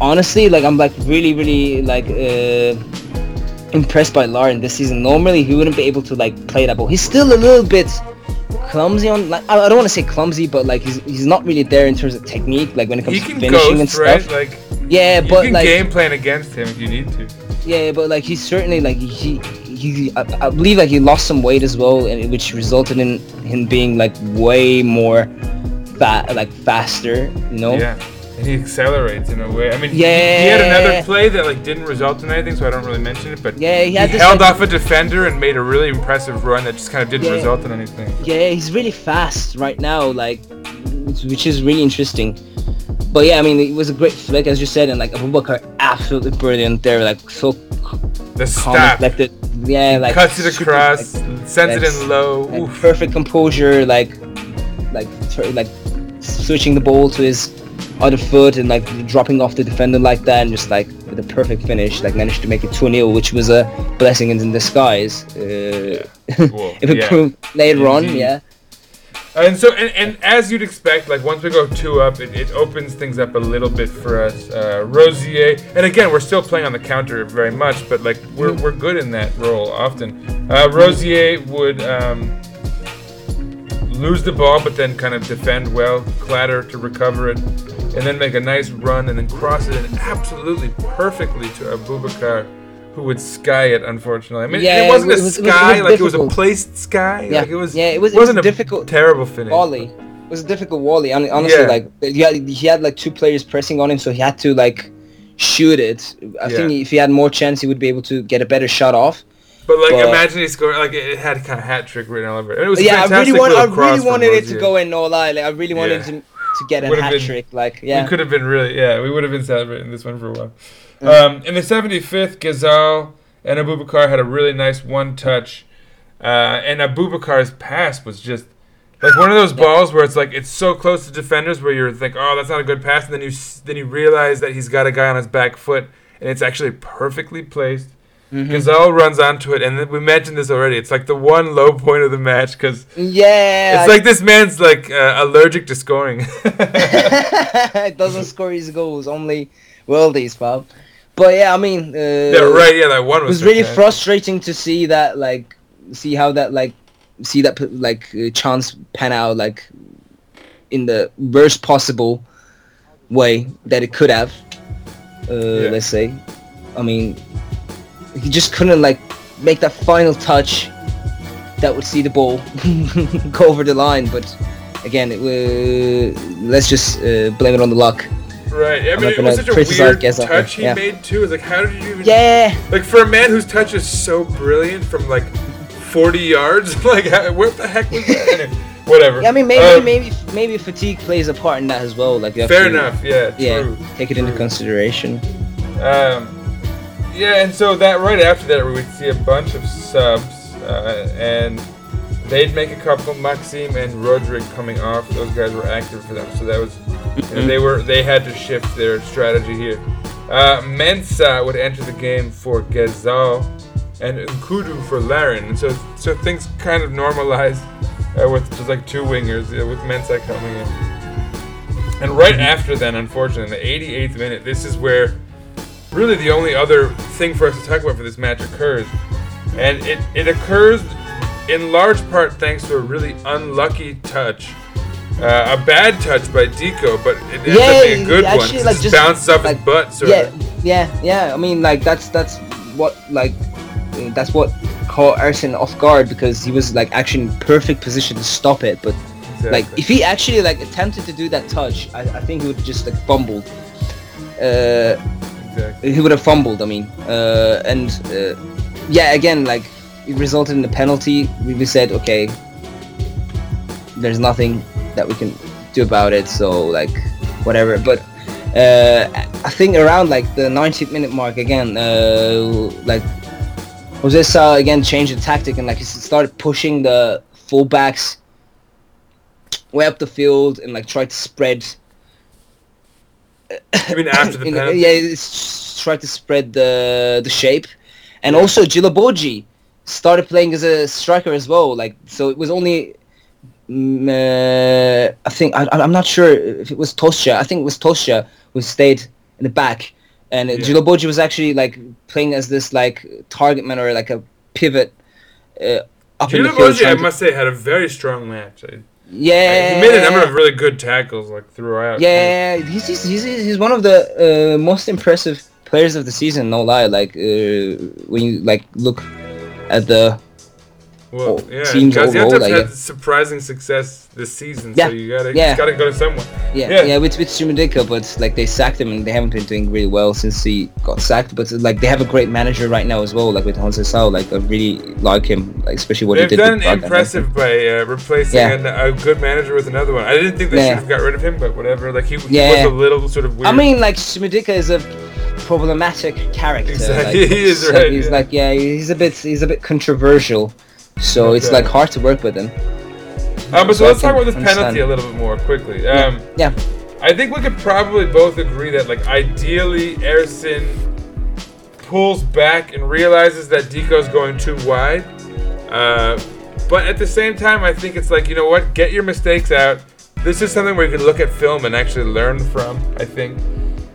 honestly, like I'm like really really like uh, impressed by Larin this season. Normally he wouldn't be able to like play that ball. He's still a little bit clumsy on, like I don't want to say clumsy, but like he's he's not really there in terms of technique, like when it comes to finishing ghost, and stuff. Right? Like yeah, you but can like game plan against him if you need to. Yeah, but like he's certainly like he he I, I believe like he lost some weight as well, and which resulted in him being like way more fat, like faster, you know. Yeah, and he accelerates in a way. I mean, yeah, he, he had another play that like didn't result in anything, so I don't really mention it. But yeah, he, had he this, held like, off a defender and made a really impressive run that just kind of didn't yeah, result in anything. Yeah, he's really fast right now, like which is really interesting. But yeah, I mean, it was a great flick, as you said, and like Abubakar, absolutely brilliant there, like so the calm, reflected. Yeah, like cuts it across, like, sends like, it in low, like, oof. Perfect composure, like like ter- like switching the ball to his other foot and like dropping off the defender like that, and just like with a perfect finish, like managed to make it two nil, which was a blessing in disguise. Uh, yeah. Well, if it yeah. proved later Indeed. on, yeah. And so, and, and as you'd expect, like once we go two up, it, it opens things up a little bit for us. Uh, Rosier, and again, we're still playing on the counter very much, but like we're we're good in that role often. Uh, Rosier would um, lose the ball, but then kind of defend well, clatter to recover it, and then make a nice run, and then cross it in absolutely perfectly to Abubakar, who would sky it, unfortunately. I mean, yeah, it wasn't it was, a sky, it was, it was like difficult. It was a placed sky. Yeah, like it, was, yeah it, was, it wasn't it was a difficult terrible finish. Volley. It was a difficult volley. Honestly, yeah. like he had, he had like two players pressing on him, so he had to like shoot it. I yeah. think if he had more chance, he would be able to get a better shot off. But like, but, imagine he scored, like it had kind of hat trick written all over it. It was yeah, fantastic I really, want, I really wanted it to go in, no lie. Like, I really wanted yeah. to, to get a hat been, trick. Like, yeah. We could have been really, yeah, we would have been celebrating this one for a while. Um, in the seventy-fifth, Ghezzal and Abubakar had a really nice one-touch, uh, and Abubakar's pass was just like one of those balls where it's like it's so close to defenders where you're like, oh, that's not a good pass, and then you then you realize that he's got a guy on his back foot, and it's actually perfectly placed. Mm-hmm. Ghezzal runs onto it, and we mentioned this already. It's like the one low point of the match because yeah, it's I... like this man's like uh, allergic to scoring. It doesn't score his goals, only worldies, pal. But yeah, I mean, uh, yeah, right. Yeah, that one was. It was so really bad. Frustrating to see that, like, see how that, like, see that, like, uh, chance pan out, like, in the worst possible way that it could have. Uh, yeah. Let's say, I mean, he just couldn't like make that final touch that would see the ball go over the line. But again, it, uh, let's just uh, blame it on the luck. Right, I mean, it was such a weird touch he yeah. made too. It was like, how did you even? Yeah. Like for a man whose touch is so brilliant from like forty yards, like how, what the heck was that? Anyway, whatever. Yeah, I mean, maybe, um, maybe, maybe fatigue plays a part in that as well. Like you have fair to, enough. Yeah. Yeah. True, take it true. into consideration. Um. Yeah, and so that right after that, we would see a bunch of subs, uh, and they'd make a couple. Maxim and Roderick coming off; those guys were active for them, so that was. Mm-hmm. And they were they had to shift their strategy here. Uh, Mensah would enter the game for Ghezzal and Nkudu for Larin. And so so things kind of normalized uh, with just like two wingers uh, with Mensah coming in. And right after then, unfortunately, in the eighty-eighth minute, this is where really the only other thing for us to talk about for this match occurs. And it, it occurs in large part thanks to a really unlucky touch. Uh, a bad touch by Dico, but it ended yeah, up being a good actually, one. Like, just bounced off like, his butt. Sort yeah, of. yeah, yeah. I mean, like that's that's what like that's what caught Ersin off guard because he was like actually in perfect position to stop it. But exactly. like if he actually like attempted to do that touch, I, I think he would have just like fumbled. Uh, exactly. He would have fumbled. I mean, uh, and uh, yeah, again, like it resulted in a penalty. We said, okay, there's nothing that we can do about it, so like whatever. But uh, I think around like the ninetieth minute mark again, uh, like Jose Sá again changed the tactic and like he started pushing the fullbacks way up the field and like tried to spread. I mean after the penalty. Yeah, tried to spread the the shape, and also Djilobodji started playing as a striker as well. Like, so it was only, uh, I think, I, I'm not sure if it was Tosya. I think it was Tosya who stayed in the back. And yeah. Djilobodji was actually like playing as this like target man or like a pivot uh, up Djilobodji, in the field. Djilobodji, I must say, had a very strong match. I, yeah, I, he made a number of really good tackles like throughout. Yeah, he's he's he's, he's one of the uh, most impressive players of the season. No lie, like uh, when you like look at the well, oh, yeah, teams overall, Gaziantep like, had yeah. surprising success this season. Yeah. So you gotta yeah. you gotta go to someone. Yeah, yeah, yeah with with Șumudică, but like they sacked him, and they haven't been doing really well since he got sacked. But like they have a great manager right now as well, like with Hansa Sal. Like I really like him, like, especially what They've he did. They've done impressive by uh, replacing yeah. an, a good manager with another one. I didn't think they yeah. should have got rid of him, but whatever. Like he, he yeah. was a little sort of weird. I mean, like Șumudică is a problematic character. Exactly, like, he is so right. He's yeah. like yeah, he's a bit he's a bit controversial. So okay. it's like hard to work with him. Uh, but so, so let's talk about this understand. penalty a little bit more quickly. Um, yeah. yeah. I think we could probably both agree that like ideally Ersin pulls back and realizes that Dico's going too wide. Uh, but at the same time, I think it's like, you know what, get your mistakes out. This is something where you can look at film and actually learn from, I think.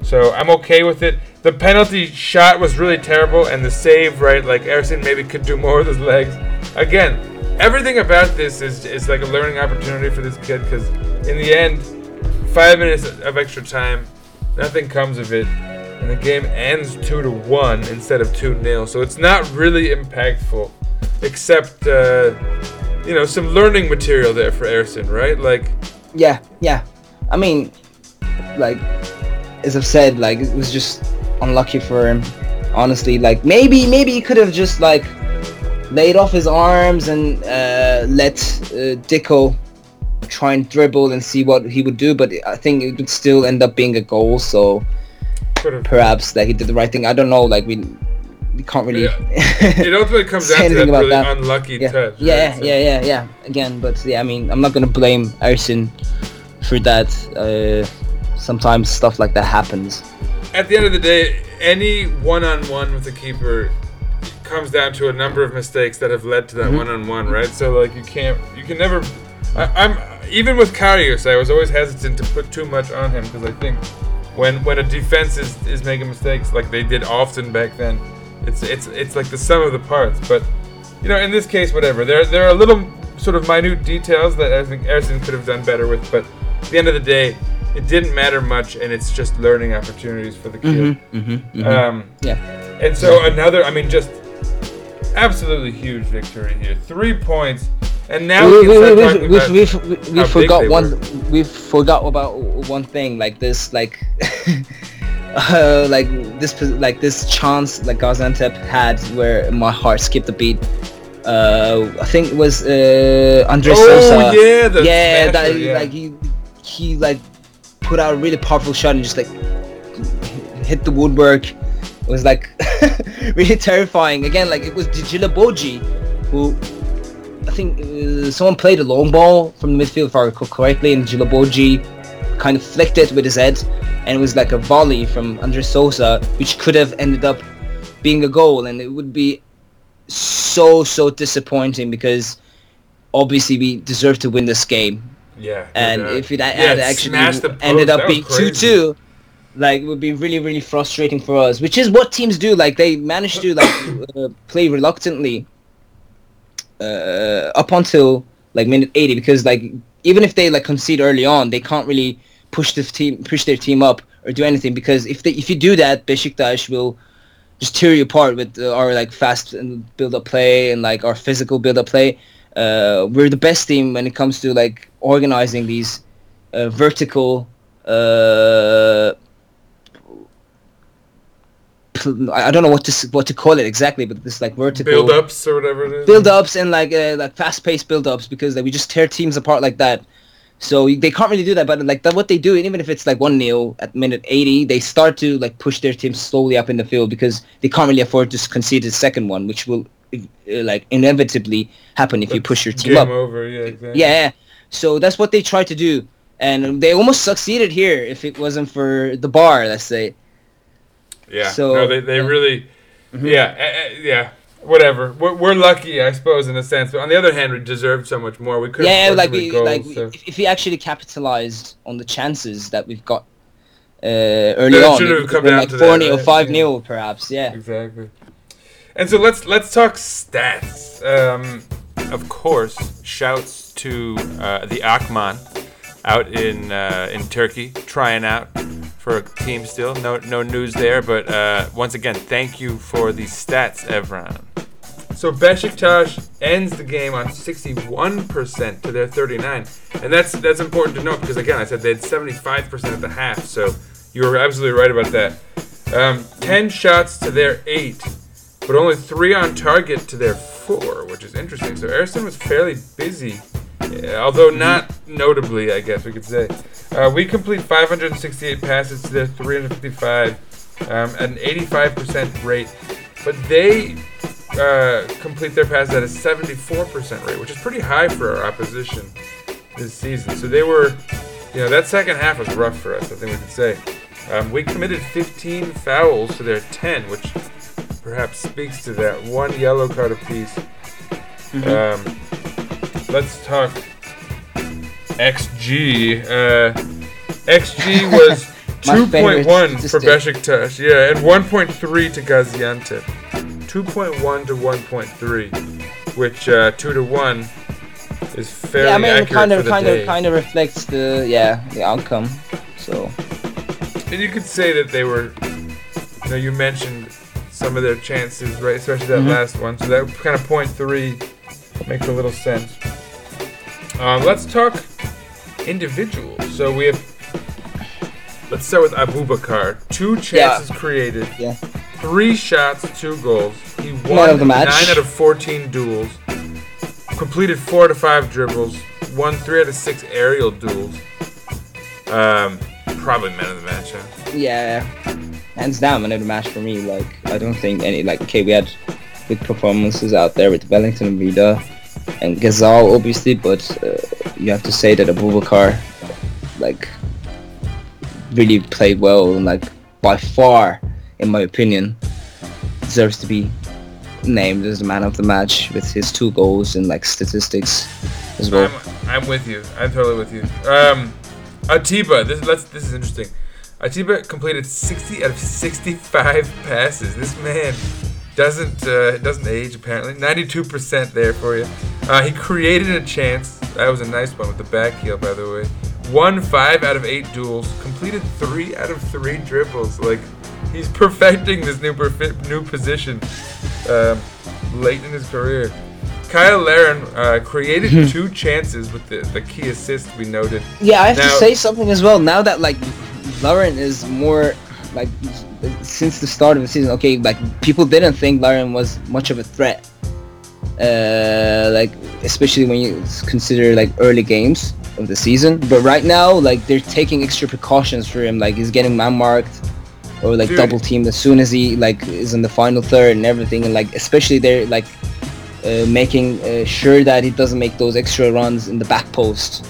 So I'm okay with it. The penalty shot was really terrible, and the save, right, like Ersin maybe could do more with his legs. Again, everything about this is is like a learning opportunity for this kid, because in the end, five minutes of extra time, nothing comes of it, and the game ends two to one instead of two nil. So it's not really impactful, except uh, you know some learning material there for Ersin, right? Like, yeah, yeah. I mean, like as I've said, like it was just unlucky for him. Honestly, like maybe maybe he could have just like. laid off his arms and uh, let uh, Dico try and dribble and see what he would do, but I think it would still end up being a goal. So Could've. perhaps that like, he did the right thing. I don't know. Like we, we can't really. Yeah. It ultimately comes down to that really that. unlucky yeah. touch. Yeah, right? yeah, so. yeah, yeah, yeah. Again, but yeah, I mean, I'm not gonna blame Ersin for that. Uh, sometimes stuff like that happens. At the end of the day, any one-on-one with a keeper comes down to a number of mistakes that have led to that mm-hmm. one-on-one, right? So like you can't, you can never. I, I'm even with Karius, I was always hesitant to put too much on him, because I think when when a defense is, is making mistakes like they did often back then, it's it's it's like the sum of the parts. But you know, in this case, whatever. There there are little sort of minute details that I think Ersin could have done better with, but at the end of the day, it didn't matter much, and it's just learning opportunities for the kid. Mm-hmm, mm-hmm, mm-hmm. Um, yeah. And so another, I mean, just. absolutely huge victory here. Three points, and now we we we we, we, we, we forgot one. Were. We forgot about one thing. Like this, like, uh, like this, like this chance that Gaziantep had, where my heart skipped a beat. Uh, I think it was uh, Andre Souza. Oh yeah, the yeah, that, yeah, like he he like put out a really powerful shot and just like hit the woodwork. It was like really terrifying. Again, like it was Djilobodji who I think uh, someone played a long ball from the midfield if I recall correctly, and Djilobodji kind of flicked it with his head, and it was like a volley from Andre Souza which could have ended up being a goal, and it would be so so disappointing because obviously we deserve to win this game. Yeah. And yeah. if it had yeah, actually it ended up being two two like it would be really, really frustrating for us, which is what teams do. Like they manage to like uh, play reluctantly uh, up until like minute eighty, because like even if they like concede early on, they can't really push the team, push their team up or do anything, because if they, if you do that, Beşiktaş will just tear you apart with uh, our like fast build up play and like our physical build up play. Uh, we're the best team when it comes to like organizing these uh, vertical. Uh, I don't know what to what to call it exactly, but this like vertical build ups or whatever it is. Build ups and like uh, like fast paced build ups, because like we just tear teams apart like that. So they can't really do that, but like that what they do, and even if it's like one nil at minute eighty, they start to like push their team slowly up in the field because they can't really afford to concede the second one, which will uh, like inevitably happen if that's you push your team game up. Over, yeah, exactly. Yeah. So that's what they try to do, and they almost succeeded here if it wasn't for the bar, let's say. Yeah, so, no, they, they yeah. really, mm-hmm. yeah, uh, yeah. whatever. We're, we're lucky, I suppose, in a sense. But on the other hand, we deserved so much more. We could yeah, like we goals, like so. if, if we actually capitalized on the chances that we've got uh, early yeah, on, it would have been like four nil, five nil, perhaps. Yeah, exactly. And so let's let's talk stats. Um, of course, shouts to uh, the Akman out in uh, in Turkey, trying out for a team still. No no news there, but uh, once again, thank you for the stats, Evran. So Beşiktaş ends the game on sixty-one percent to their thirty-nine, and that's that's important to note because again, I said they had seventy-five percent at the half, so you were absolutely right about that. Um, ten shots to their eight. But only three on target to their four, which is interesting. So Ersin was fairly busy, although not notably, I guess we could say. Uh, we complete five hundred sixty-eight passes to their three hundred fifty-five, um, at an eighty-five percent rate. But they uh, complete their passes at a seventy-four percent rate, which is pretty high for our opposition this season. So they were, you know, that second half was rough for us, I think we could say. Um, we committed fifteen fouls to their ten, which perhaps speaks to that. One yellow card apiece. Mm-hmm. Um, let's talk X G. Uh, X G was two point one for Beşiktaş, yeah, and one point three to Gaziantep. two point one to one point three, which uh, two to one is fairly yeah, I mean, accurate kind of, for the kind day. Of, kind of reflects the yeah the outcome. So, and you could say that they were. You know, you mentioned some of their chances, right? Especially that mm-hmm. last one. So that kind of point three makes a little sense. Uh, let's talk individuals. So we have, let's start with Abubakar. Two chances yeah. created. Yeah. Three shots, two goals. He won of the match. nine out of fourteen duels. Completed four out of five dribbles. Won three out of six aerial duels. Um, probably man of the match, huh? Yeah. Hands down, man of the match for me. Like, I don't think any, like, okay, we had good performances out there with Wellington and Vida and Ghezzal, obviously, but uh, you have to say that Abubakar, like, really played well and, like, by far, in my opinion, deserves to be named as the man of the match with his two goals and, like, statistics as well. I'm, I'm with you. I'm totally with you. Um, Atiba, this, let's, this is interesting. Atiba completed sixty out of sixty-five passes. This man doesn't uh, doesn't age, apparently. ninety-two percent there for you. Uh, he created a chance. That was a nice one with the back heel, by the way. Won five out of eight duels. Completed three out of three dribbles. Like, he's perfecting this new perf- new position um, late in his career. Kyle Larin uh, created mm-hmm. two chances with the, the key assist we noted. Yeah, I have now, to say something as well. Now that, like, Larin is more like since the start of the season. Okay, like people didn't think Larin was much of a threat, uh, like especially when you consider like early games of the season. But right now, like they're taking extra precautions for him. Like he's getting man marked or like Dude. double teamed as soon as he like is in the final third and everything. And like especially they're like uh, making uh, sure that he doesn't make those extra runs in the back post.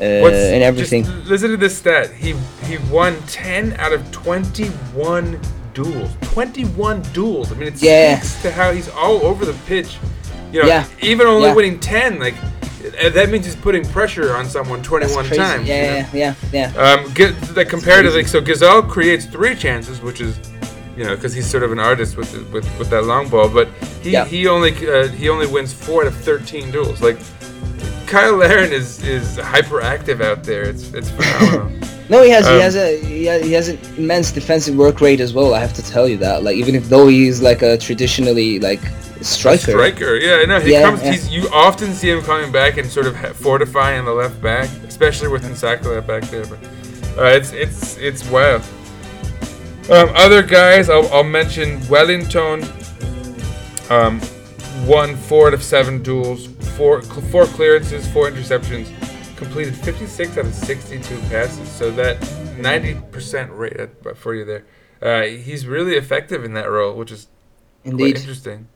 Uh, and everything. Listen to this stat. He he won ten out of twenty-one duels. twenty-one duels. I mean, it yeah. speaks to how he's all over the pitch. You know, yeah. even only yeah. winning ten, like that means he's putting pressure on someone twenty-one times. Yeah, you know? yeah, yeah, yeah. Um, get the comparatively. So Ghezzal creates three chances, which is, you know, because he's sort of an artist with with with that long ball. But he yeah. he only uh, he only wins four out of thirteen duels. Like. Kyle Larin is, is hyperactive out there. It's it's phenomenal. no, he has um, he has a he has, he has an immense defensive work rate as well. I have to tell you that. Like even if though he's like a traditionally like striker. Striker, yeah, no, he yeah, comes. Yeah. He's, you often see him coming back and sort of fortifying the left back, especially with N'Sakala back there. But uh, it's it's it's wild. Um, other guys, I'll, I'll mention Wellington. Um, won four out of seven duels. Four, four clearances, four interceptions, completed fifty-six out of sixty-two passes. So that ninety percent rate for you there. Uh, he's really effective in that role, which is Indeed. quite interesting.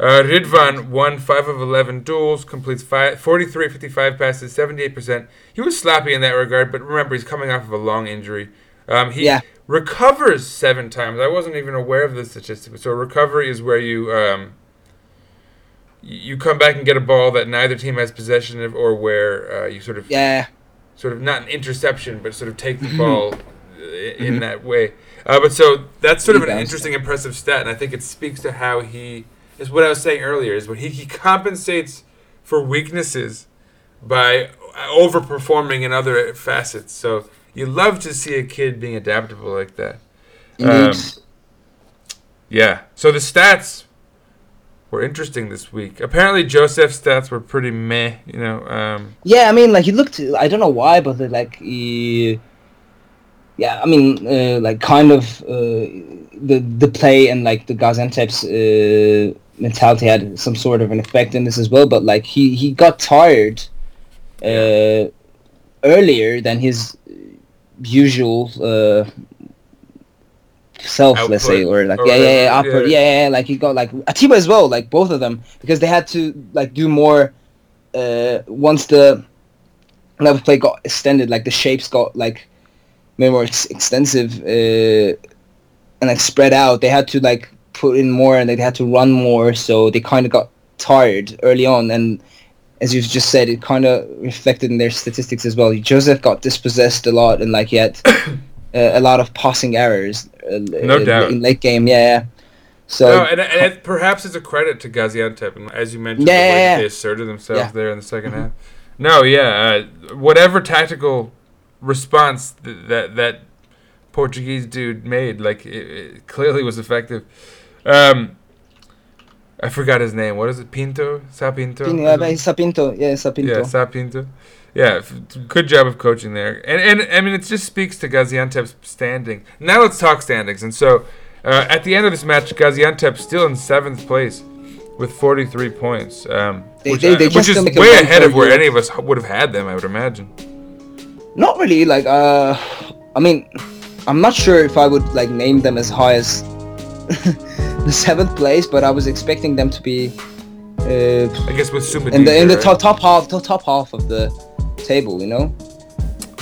Uh, Ridvan won five of eleven duels, completes five, forty-three, fifty-five passes, seventy-eight percent. He was sloppy in that regard, but remember, he's coming off of a long injury. Um, he yeah. recovers seven times. I wasn't even aware of this statistic. So recovery is where you... Um, you come back and get a ball that neither team has possession of, or where uh, you sort of yeah, sort of not an interception, but sort of take the ball in, in that way. Uh, but so that's sort he of an interesting, it. impressive stat, and I think it speaks to how he is. What I was saying earlier is, what he, he compensates for weaknesses by overperforming in other facets. So you love to see a kid being adaptable like that. Um, yeah. So the stats were interesting this week. Apparently, Joseph's stats were pretty meh. You know. Um, yeah, I mean, like he looked. I don't know why, but like he. Yeah, I mean, uh, like kind of uh, the the play and like the Gaziantep's uh, mentality had some sort of an effect in this as well. But like he, he got tired uh, earlier than his usual uh, self, output, let's say, or like or yeah, yeah, yeah, output, yeah, yeah, yeah, like he got like Atiba as well, like both of them, because they had to like do more uh, once the level play got extended, like the shapes got like. Maybe more ex- extensive uh, and like spread out. They had to like put in more and they had to run more, so they kind of got tired early on. And as you've just said, it kind of reflected in their statistics as well. Joseph got dispossessed a lot, and like he had uh, a lot of passing errors. Uh, no in, doubt in late game, yeah. So no, and, and it, perhaps it's a credit to Gaziantep, and as you mentioned, yeah, the way yeah, they asserted themselves yeah. there in the second half. No, yeah, uh, whatever tactical response th- that that Portuguese dude made, like it, it clearly was effective. Um, I forgot his name. What is it? Pinto? Sá Pinto? Pinto yeah, Sá Pinto. Yeah, Sá Pinto. Yeah, Sá Pinto. Yeah, f- good job of coaching there. And and I mean, it just speaks to Gaziantep's standing. Now let's talk standings. And so, uh, at the end of this match, Gaziantep still in seventh place with forty-three points, um, they, which, they, they I, which is way ahead of where any of us would have had them, I would imagine. Not really, like, uh, I mean, I'm not sure if I would, like, name them as high as the seventh place, but I was expecting them to be, uh, I guess with Șumudică, in the, in the right? top, top half, top, top half of the table, you know?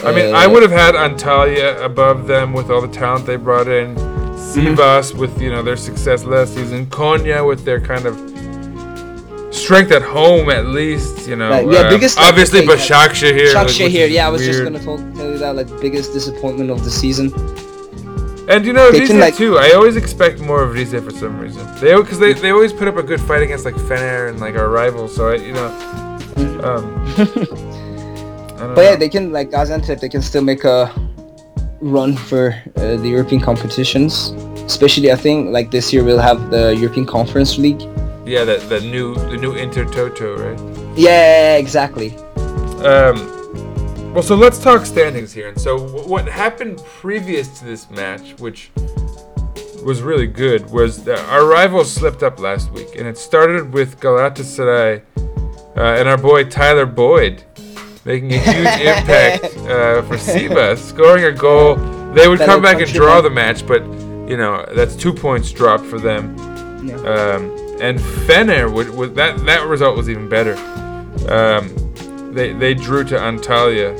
I uh, mean, I would have had Antalya above them with all the talent they brought in, Sivas mm-hmm. with, you know, their success last season, Konya with their kind of strength at home, at least, you know. Like, yeah, biggest uh, obviously, but Başakşehir. Başakşehir, yeah, I was weird. just gonna talk, tell you that, like, biggest disappointment of the season. And you know, they Rize can, like, too. I always expect more of Rize for some reason. They because they, they always put up a good fight against like Fener and like our rivals. So I, you know. Um, I don't but know. yeah, they can like Gaziantep. They can still make a run for uh, the European competitions. Especially, I think, like this year we'll have the European Conference League. Yeah, the the new the new Intertoto, right? Yeah, exactly. Um, well, so let's talk standings here. And so, w- what happened previous to this match, which was really good, was that our rivals slipped up last week, and it started with Galatasaray uh, and our boy Tyler Boyd making a huge impact uh, for Sivas, scoring a goal. They would that come back and draw them. the match, but you know that's two points dropped for them. Yeah. Um, And Fener, would, would, that that result was even better. Um, they they drew to Antalya.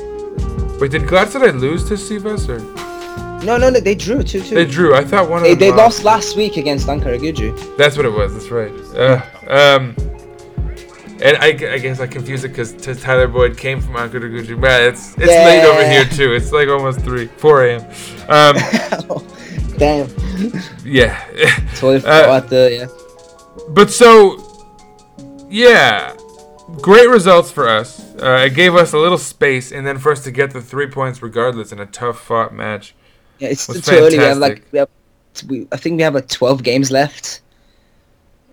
Wait, did Galatasaray lose to Sivas? Or? No, no, no, they drew two two. They drew. I thought one of they, them They lost. lost last week against Ankaragücü. That's what it was. That's right. Uh, um, and I, I guess I confused it because Tyler Boyd came from Ankaragücü. Man, it's it's yeah. late over here too. It's like almost three, four a m. Um, Damn. Yeah. Totally forgot the yeah. But so, yeah, great results for us. Uh, it gave us a little space, and then for us to get the three points regardless in a tough-fought match. Yeah, it's still too early. We have like, we have, we, I think we have like twelve games left,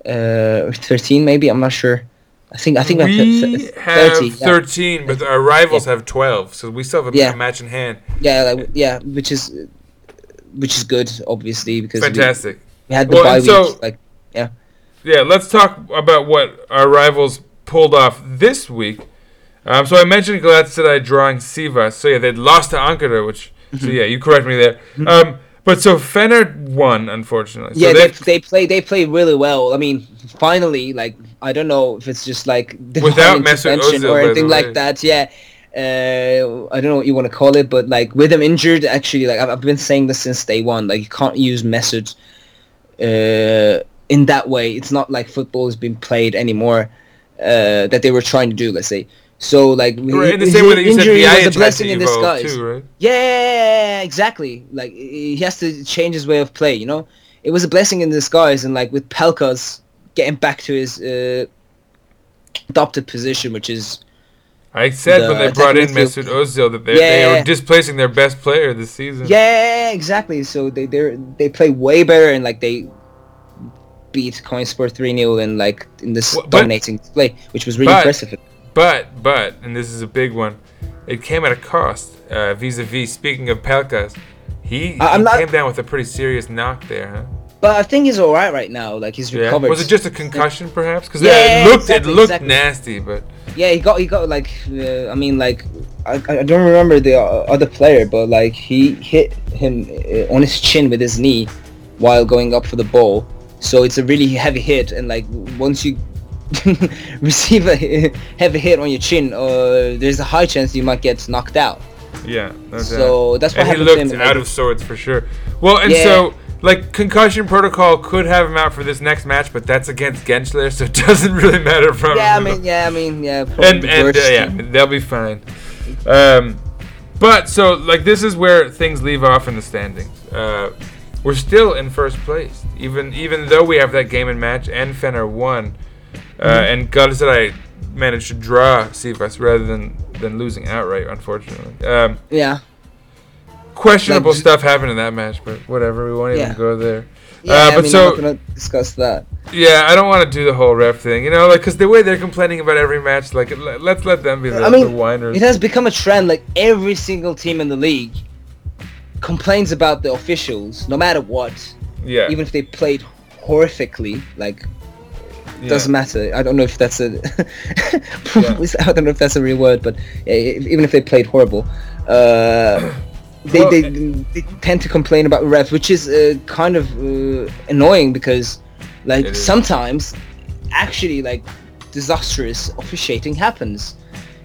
uh, or thirteen maybe. I'm not sure. I think I think we have, have thirty, thirteen, yeah. But our rivals yeah. have twelve, so we still have a yeah. match in hand. Yeah, like, yeah, which is which is good, obviously, because fantastic. We, we had the well, bye week, so, like yeah. Yeah, let's talk about what our rivals pulled off this week. Um, so I mentioned Galatasaray drawing Sivas. So yeah, they'd lost to Ankara, which so yeah, you correct me there. Um, but so Fener won, unfortunately. So yeah, they they play they play really well. I mean, finally, like I don't know if it's just like without Mesut Özil or anything like that. Yeah, uh, I don't know what you want to call it, but like with him injured, actually, like I've, I've been saying this since day one. Like you can't use Mesut. Uh, in that way. It's not like football has been played anymore uh, that they were trying to do, let's say. So, like, right, in the same way that you said Biaia was a blessing in disguise. Too, right? Yeah, exactly. Like, he has to change his way of play, you know? It was a blessing in disguise, and, like, with Pelkas getting back to his uh, adopted position, which is... I said the, when they brought in Mesut Özil that they, yeah. they were displacing their best player this season. Yeah, exactly. So, they they they play way better, and, like, they... beat Konyaspor three nil in like in this well, but, dominating display, which was really but, impressive. But but and this is a big one, it came at a cost. Uh, vis-a-vis, speaking of Pelkas, he, uh, he not, came down with a pretty serious knock there, huh? But I think he's all right right now. Like he's yeah. recovered. Was it just a concussion, yeah. perhaps? Because yeah, yeah, it looked exactly, it looked exactly. nasty, but yeah, he got he got like uh, I mean like I, I don't remember the other player, but like he hit him on his chin with his knee while going up for the ball. So it's a really heavy hit, and like once you receive a heavy hit on your chin, uh, there's a high chance you might get knocked out. Yeah. Okay. So that's what and happened. He looked to him, out like, of sorts for sure. Well, and yeah. so like concussion protocol could have him out for this next match, but that's against Gensler, so it doesn't really matter. From yeah, I mean, yeah, I mean, yeah. And and uh, yeah, they'll be fine. Um, but so like this is where things leave off in the standings. Uh. We're still in first place, even even though we have that game and match, and Fener won, uh, mm-hmm. and Galatasaray managed to draw Sivas rather than, than losing outright, unfortunately. Um, yeah. Questionable like, stuff happened in that match, but whatever, we won't yeah. even go there. Yeah, uh, but I mean, so, we're not going to discuss that. Yeah, I don't want to do the whole ref thing, you know, like because the way they're complaining about every match, like let's let them be the, I mean, the whiners. It has become a trend, like every single team in the league complains about the officials no matter what, yeah even if they played horrifically, like yeah. doesn't matter. I don't know if that's a yeah. I don't know if that's a real word, but yeah, even if they played horrible, uh they, well, they, they tend to complain about refs, which is uh, kind of uh, annoying because like sometimes actually like disastrous officiating happens.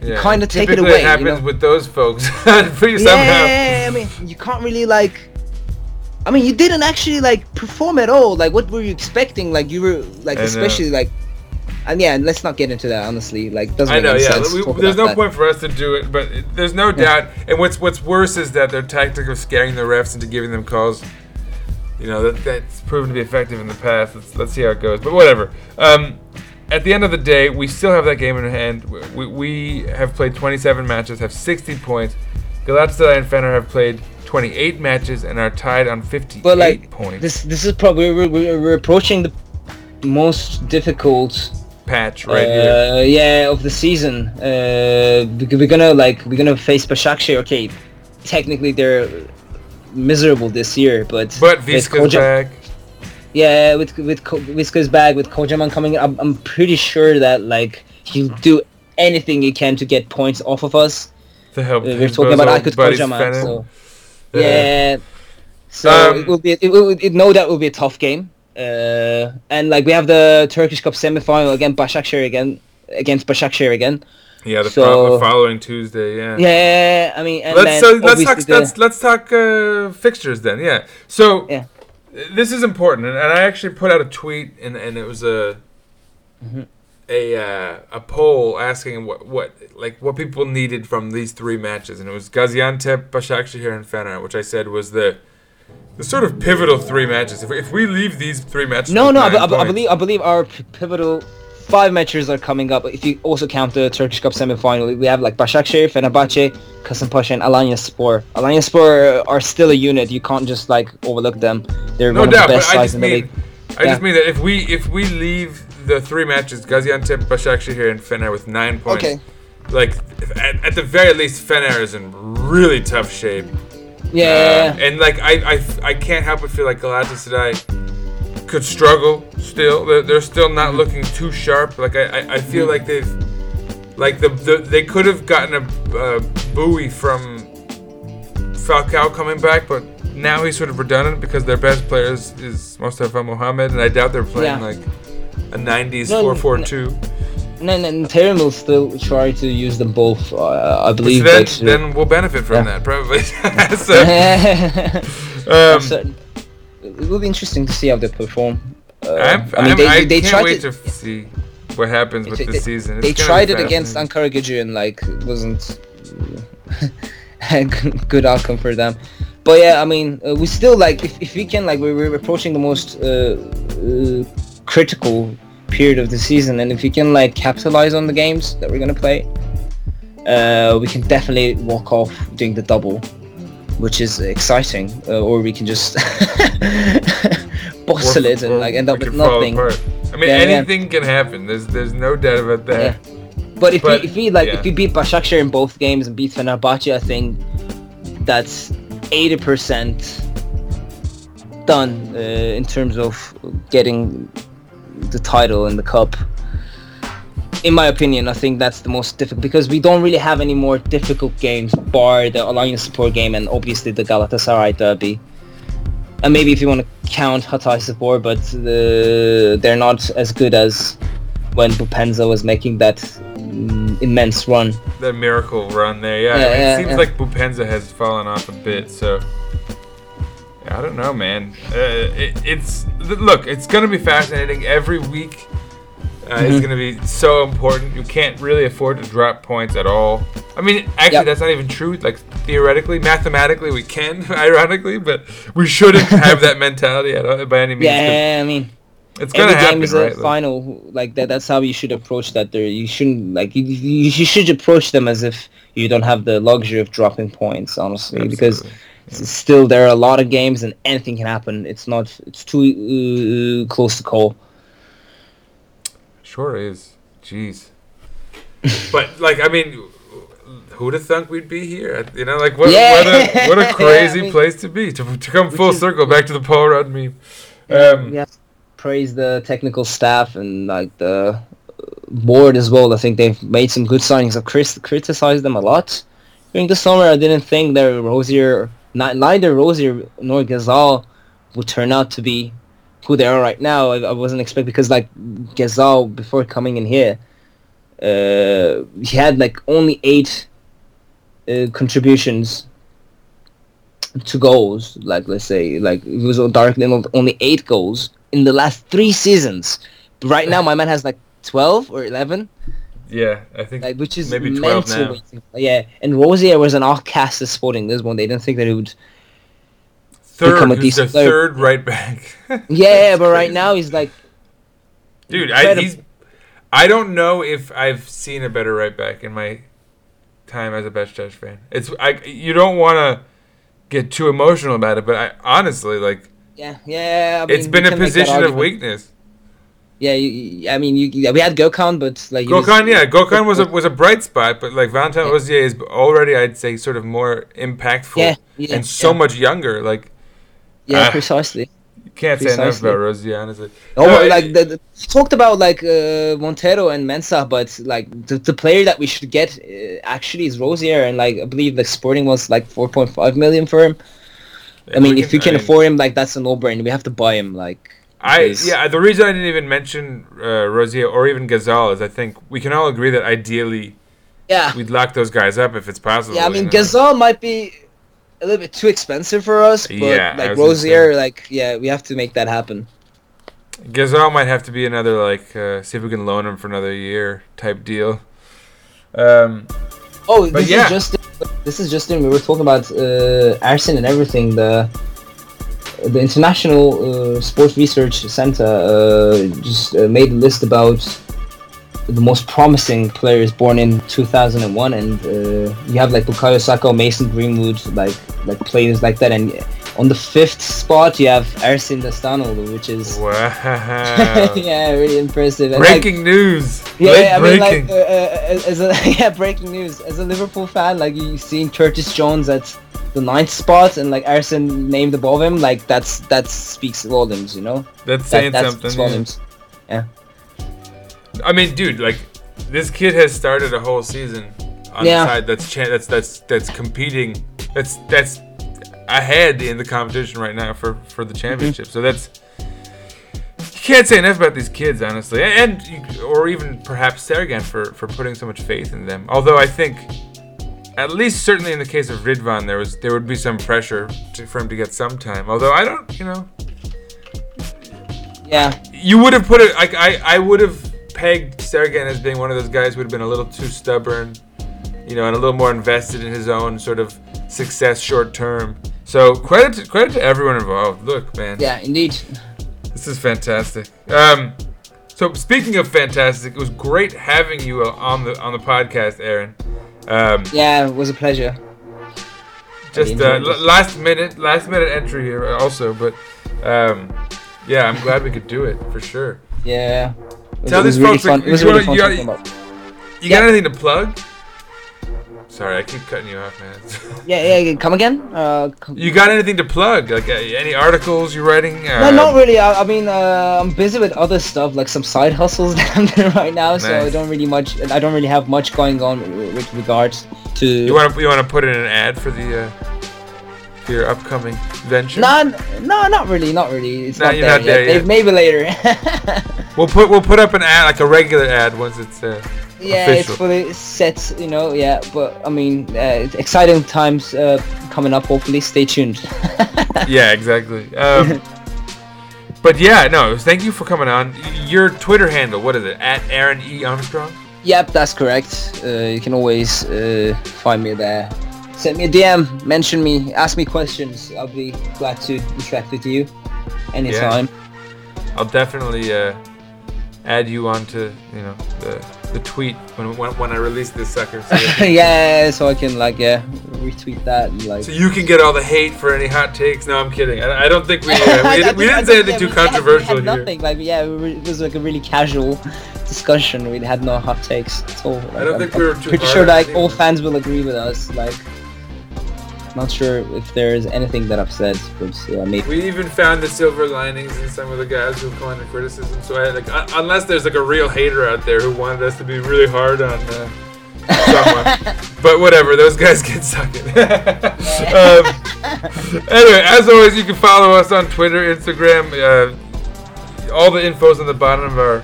Yeah. Kind of take Typically it away. It happens you know? with those folks. Pretty yeah, somehow. Yeah, I mean, you can't really like. I mean, you didn't actually like perform at all. Like, what were you expecting? Like, you were like, I especially know. like, and yeah, let's not get into that. Honestly, like, doesn't. I know. Make any yeah, sense we, to talk there's about no that. point for us to do it, but it, there's no yeah. doubt. And what's what's worse is that their tactic of scaring the refs into giving them calls. You know that that's proven to be effective in the past. Let's let's see how it goes. But whatever. Um. At the end of the day, we still have that game in hand. We, we have played twenty-seven matches, have sixty points. Galatasaray and Fener have played twenty-eight matches and are tied on fifty-eight but like, points. This this is probably we're, we're approaching the most difficult patch right uh, here. Yeah, of the season. Uh, we're gonna like we're gonna face Başakşehir. Okay, technically they're miserable this year, but but Vizca's back. Yeah, with with Vizca's back, with Kocaman coming in, I'm, I'm pretty sure that like he'll do anything he can to get points off of us. To help, uh, we're talking about Aykut Kocaman, so yeah. yeah. So um, it will be, it will, it, no doubt will be a tough game. Uh, and like we have the Turkish Cup semi-final against Başakşehir again, against Başakşehir again. Yeah, the, so, the following Tuesday. Yeah. Yeah, I mean, and let's then, so, let's talk the, let's let's talk uh, fixtures then. Yeah. So. Yeah. This is important, and I actually put out a tweet, and, and it was a mm-hmm. a uh, a poll asking what, what like what people needed from these three matches, and it was Gaziantep, Başakşehir, and Fener, which I said was the the sort of pivotal three matches. If we, if we leave these three matches, no, no, I, b- I believe I believe our pivotal five matches are coming up. If you also count the Turkish Cup semi-final, we have like Başakşehir, Fenerbahçe, Kasımpaşa, and Alanyaspor. Alanyaspor are still a unit. You can't just like overlook them. They're no one doubt, of the best sides in mean, the league. I yeah. just mean that if we if we leave the three matches, Gaziantep, Başakşehir, and Fener with nine points, okay. like at, at the very least, Fener is in really tough shape. Yeah. Uh, and like I, I I can't help but feel like Galatasaray could struggle still. They're, they're still not looking too sharp. Like I, I, I feel like they've, like the, the they could have gotten a uh, buoy from Falcao coming back, but now he's sort of redundant because their best player is, is Mustafa Mohamed, and I doubt they're playing yeah. like a nineties four four two. No, no, no Terran will still try to use them both. Uh, I believe. Then, that, then we'll benefit from yeah. that probably. so, um, it will be interesting to see how they perform. Uh, I mean, they, I they can't wait to, to see what happens with they, this season. It's they tried it against Ankaragücü and like wasn't a good outcome for them. But yeah, I mean, uh, we still like if, if we can like we're, we're approaching the most uh, uh, critical period of the season, and if we can like capitalize on the games that we're gonna play, uh, we can definitely walk off doing the double, which is exciting, uh, or we can just bottle it and like end up with nothing. Apart. I mean, yeah, anything yeah. can happen. There's there's no doubt about that. Yeah. But if but, we if we like yeah. if we beat Başakşehir in both games and beat Fenerbahçe, I think that's eighty percent done uh, in terms of getting the title and the cup. In my opinion, I think that's the most difficult because we don't really have any more difficult games bar the Alanyaspor game and obviously the Galatasaray derby. And maybe if you want to count Hatayspor, but the, they're not as good as when Bupenza was making that mm, immense run. That miracle run there, yeah. yeah, I mean, yeah it seems yeah. like Bupenza has fallen off a bit, so... I don't know, man. Uh, it, it's Look, it's going to be fascinating every week. Uh, mm-hmm. It's going to be so important. You can't really afford to drop points at all. I mean, actually, yep. that's not even true. Like, theoretically, mathematically, we can, ironically, but we shouldn't have that mentality at all, by any means. Yeah, I mean, it's going to happen, game is a right, final. Like, like that, that's how you should approach that. There, you shouldn't, like, you, you should approach them as if you don't have the luxury of dropping points, honestly, Absolutely. because yeah. still there are a lot of games and anything can happen. It's not, it's too uh, close to call. Sure is. Jeez. But, like, I mean, who'd have thunk we'd be here? You know, like, what, yeah. what, a, what a crazy yeah, I mean, place to be, to, to come full is, circle back to the Paul Rudd meme. Um, we have to praise the technical staff and, like, the board as well. I think they've made some good signings. I've criticized them a lot. During the summer, I didn't think that Rosier, neither Rosier nor Ghezzal would turn out to be who they are right now. I, I wasn't expecting, because like Ghezzal, before coming in here, uh, he had like only eight uh, contributions to goals. Like let's say, like it was darkly only eight goals in the last three seasons. Right now, my man has like twelve or eleven. Yeah, I think. Like, which is maybe twelve now. Amazing. Yeah, and Rosier was an outcast at Sporting Lisbon. They didn't think that he would. Third, a he's the third right back. yeah, but right now he's like, dude, I, he's. I don't know if I've seen a better right back in my time as a Beşiktaş fan. It's I. You don't want to get too emotional about it, but I honestly like. Yeah, yeah. I mean, it's been a position of weakness. Yeah, you, I mean, you, we had Gökhan, but like Gökhan, was, yeah, Gökhan was a was a bright spot, but like Valentin yeah. Ozier is already, I'd say, sort of more impactful yeah, yeah, and so yeah. much younger, like. Yeah, uh, precisely. You can't precisely. say enough about Rosie, honestly. Oh, no, like the, the, we talked about like uh, Montero and Mensah, but like the, the player that we should get uh, actually is Rosier, and like I believe the like, Sporting was like four point five million for him. Yeah, I mean, we if can, you can I afford mean, him, like that's a no-brainer. We have to buy him, like. I yeah. The reason I didn't even mention uh, Rosier or even Ghezzal is I think we can all agree that ideally, yeah, we'd lock those guys up if it's possible. Yeah, I mean, you know? Ghezzal might be a little bit too expensive for us, but yeah, like Rosier, like yeah, we have to make that happen. Ghezzal might have to be another like uh, see if we can loan him for another year type deal. Um, oh, this yeah. is just this is just in. We were talking about uh, Ersin and everything. The the International uh, Sports Research Center uh, just uh, made a list about the most promising players born in two thousand one, and uh, you have like Bukayo Saka, Mason Greenwood, like like players like that, and on the fifth spot you have Ersin Destanoğlu, which is wow, yeah, really impressive. And, breaking like, news, yeah, Late I mean breaking. like uh, uh, as a yeah, breaking news. As a Liverpool fan, like you've seen Curtis Jones at the ninth spot, and like Ersin named above him, like that's that speaks volumes, you know. That's saying that, that something. Volumes. Yeah. yeah. I mean, dude, like this kid has started a whole season on yeah. the side that's cha- that's that's that's competing, that's that's ahead in the competition right now for, for the championship. Mm-hmm. So that's you can't say enough about these kids, honestly, and or even perhaps Sergen for for putting so much faith in them. Although I think, at least certainly in the case of Ridvan, there was there would be some pressure to, for him to get some time. Although I don't, you know. Yeah. You would have put it. Like I, I would have pegged Sergen as being one of those guys who would have been a little too stubborn, you know, and a little more invested in his own sort of success short term. So credit to, credit to everyone involved. Look, man. Yeah, indeed. This is fantastic. Um, so speaking of fantastic, it was great having you on the on the podcast, Aaron. Um, yeah, it was a pleasure. Just uh, last minute, last minute entry here also, but um, yeah, I'm glad we could do it for sure. Yeah. Tell these folks, you got anything to plug? Sorry, I keep cutting you off, man. yeah, yeah, come again. Uh, come you got anything to plug? Like uh, any articles you're writing? Or... No, not really. I, I mean, uh, I'm busy with other stuff, like some side hustles that I'm doing right now. Nice. So I don't really much. I don't really have much going on with, with regards to. You want to you want to put in an ad for the uh, for your upcoming venture? No, no, not really, not really. It's no, not, you're there not there yet. yet. Maybe later. we'll put we'll put up an ad, like a regular ad, once it's. Uh, Yeah, official. It's fully set, you know, yeah, but I mean, uh, exciting times uh, coming up, hopefully, stay tuned. Yeah, exactly. Um, but yeah, no, thank you for coming on. Your Twitter handle, what is it, at Aaron E. Armstrong? Yep, that's correct. Uh, you can always uh, find me there. Send me a D M, mention me, ask me questions. I'll be glad to interact with you anytime. Yeah. I'll definitely uh, add you on to, you know, the... the tweet when, when when I release this sucker. So yeah, so I can like yeah retweet that and like. So you can get all the hate for any hot takes. No, I'm kidding. I, I don't think we uh, we, did, we didn't say anything yeah, too we controversial had, we had nothing. Here. Like yeah, it was like a really casual discussion. We had no hot takes at all. Like, I don't I'm, think we were too. Pretty sure like all fans will agree with us. Like, not sure if there is anything that I've said, but yeah, maybe. We even found the silver linings in some of the guys who come on criticism. So I like, uh, unless there's like a real hater out there who wanted us to be really hard on uh, someone, but whatever, those guys can suck it. um, anyway, as always, you can follow us on Twitter, Instagram. Uh, all the info's on the bottom of our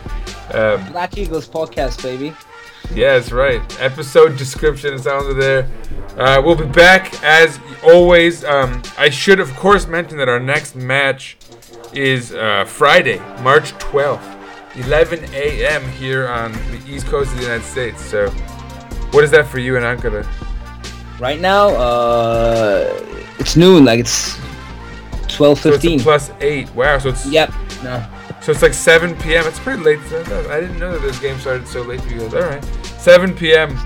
um, Black Eagles podcast, baby. Yeah, that's right. Episode description is under there. Uh, we'll be back as always. Um, I should, of course, mention that our next match is uh, Friday, March twelfth, eleven a.m. here on the East Coast of the United States. So, what is that for you in Ankara? Right now, uh, it's noon. Like it's twelve fifteen. So it's plus eight. Wow. So it's yep. No. So it's like seven p.m. It's pretty late. I didn't know that this game started so late for you guys. All right, seven p.m.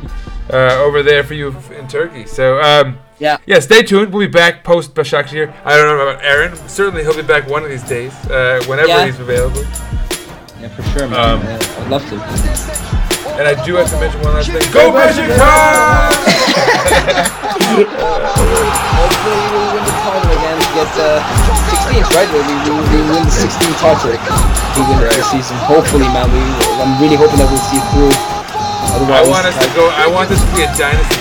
Uh, over there for you in Turkey. So um, yeah, yeah. Stay tuned. We'll be back post Başakşehir. I don't know about Aaron. Certainly he'll be back one of these days, uh, whenever yeah. he's available. Yeah, for sure, man. Um, uh, I'd love to. And I do have to mention one last thing. Go Beşiktaş! Get uh, sixteenth, right? We, we, we win the sixteenth title. We win right. the season. Hopefully, man. We, I'm really hoping that we'll see it through. Otherwise, I want us like, to go. I want this to be a dynasty.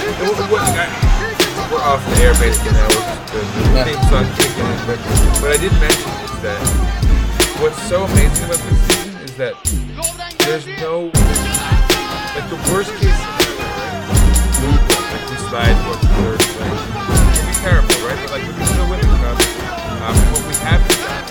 We're off the air basically now. We're just on kicking it. But what I did mention is that what's so amazing about this season is that there's no like the worst case scenario. Right? Like we slide what third place. It'd be terrible, right? But, like we can still win. Um, what we have is that,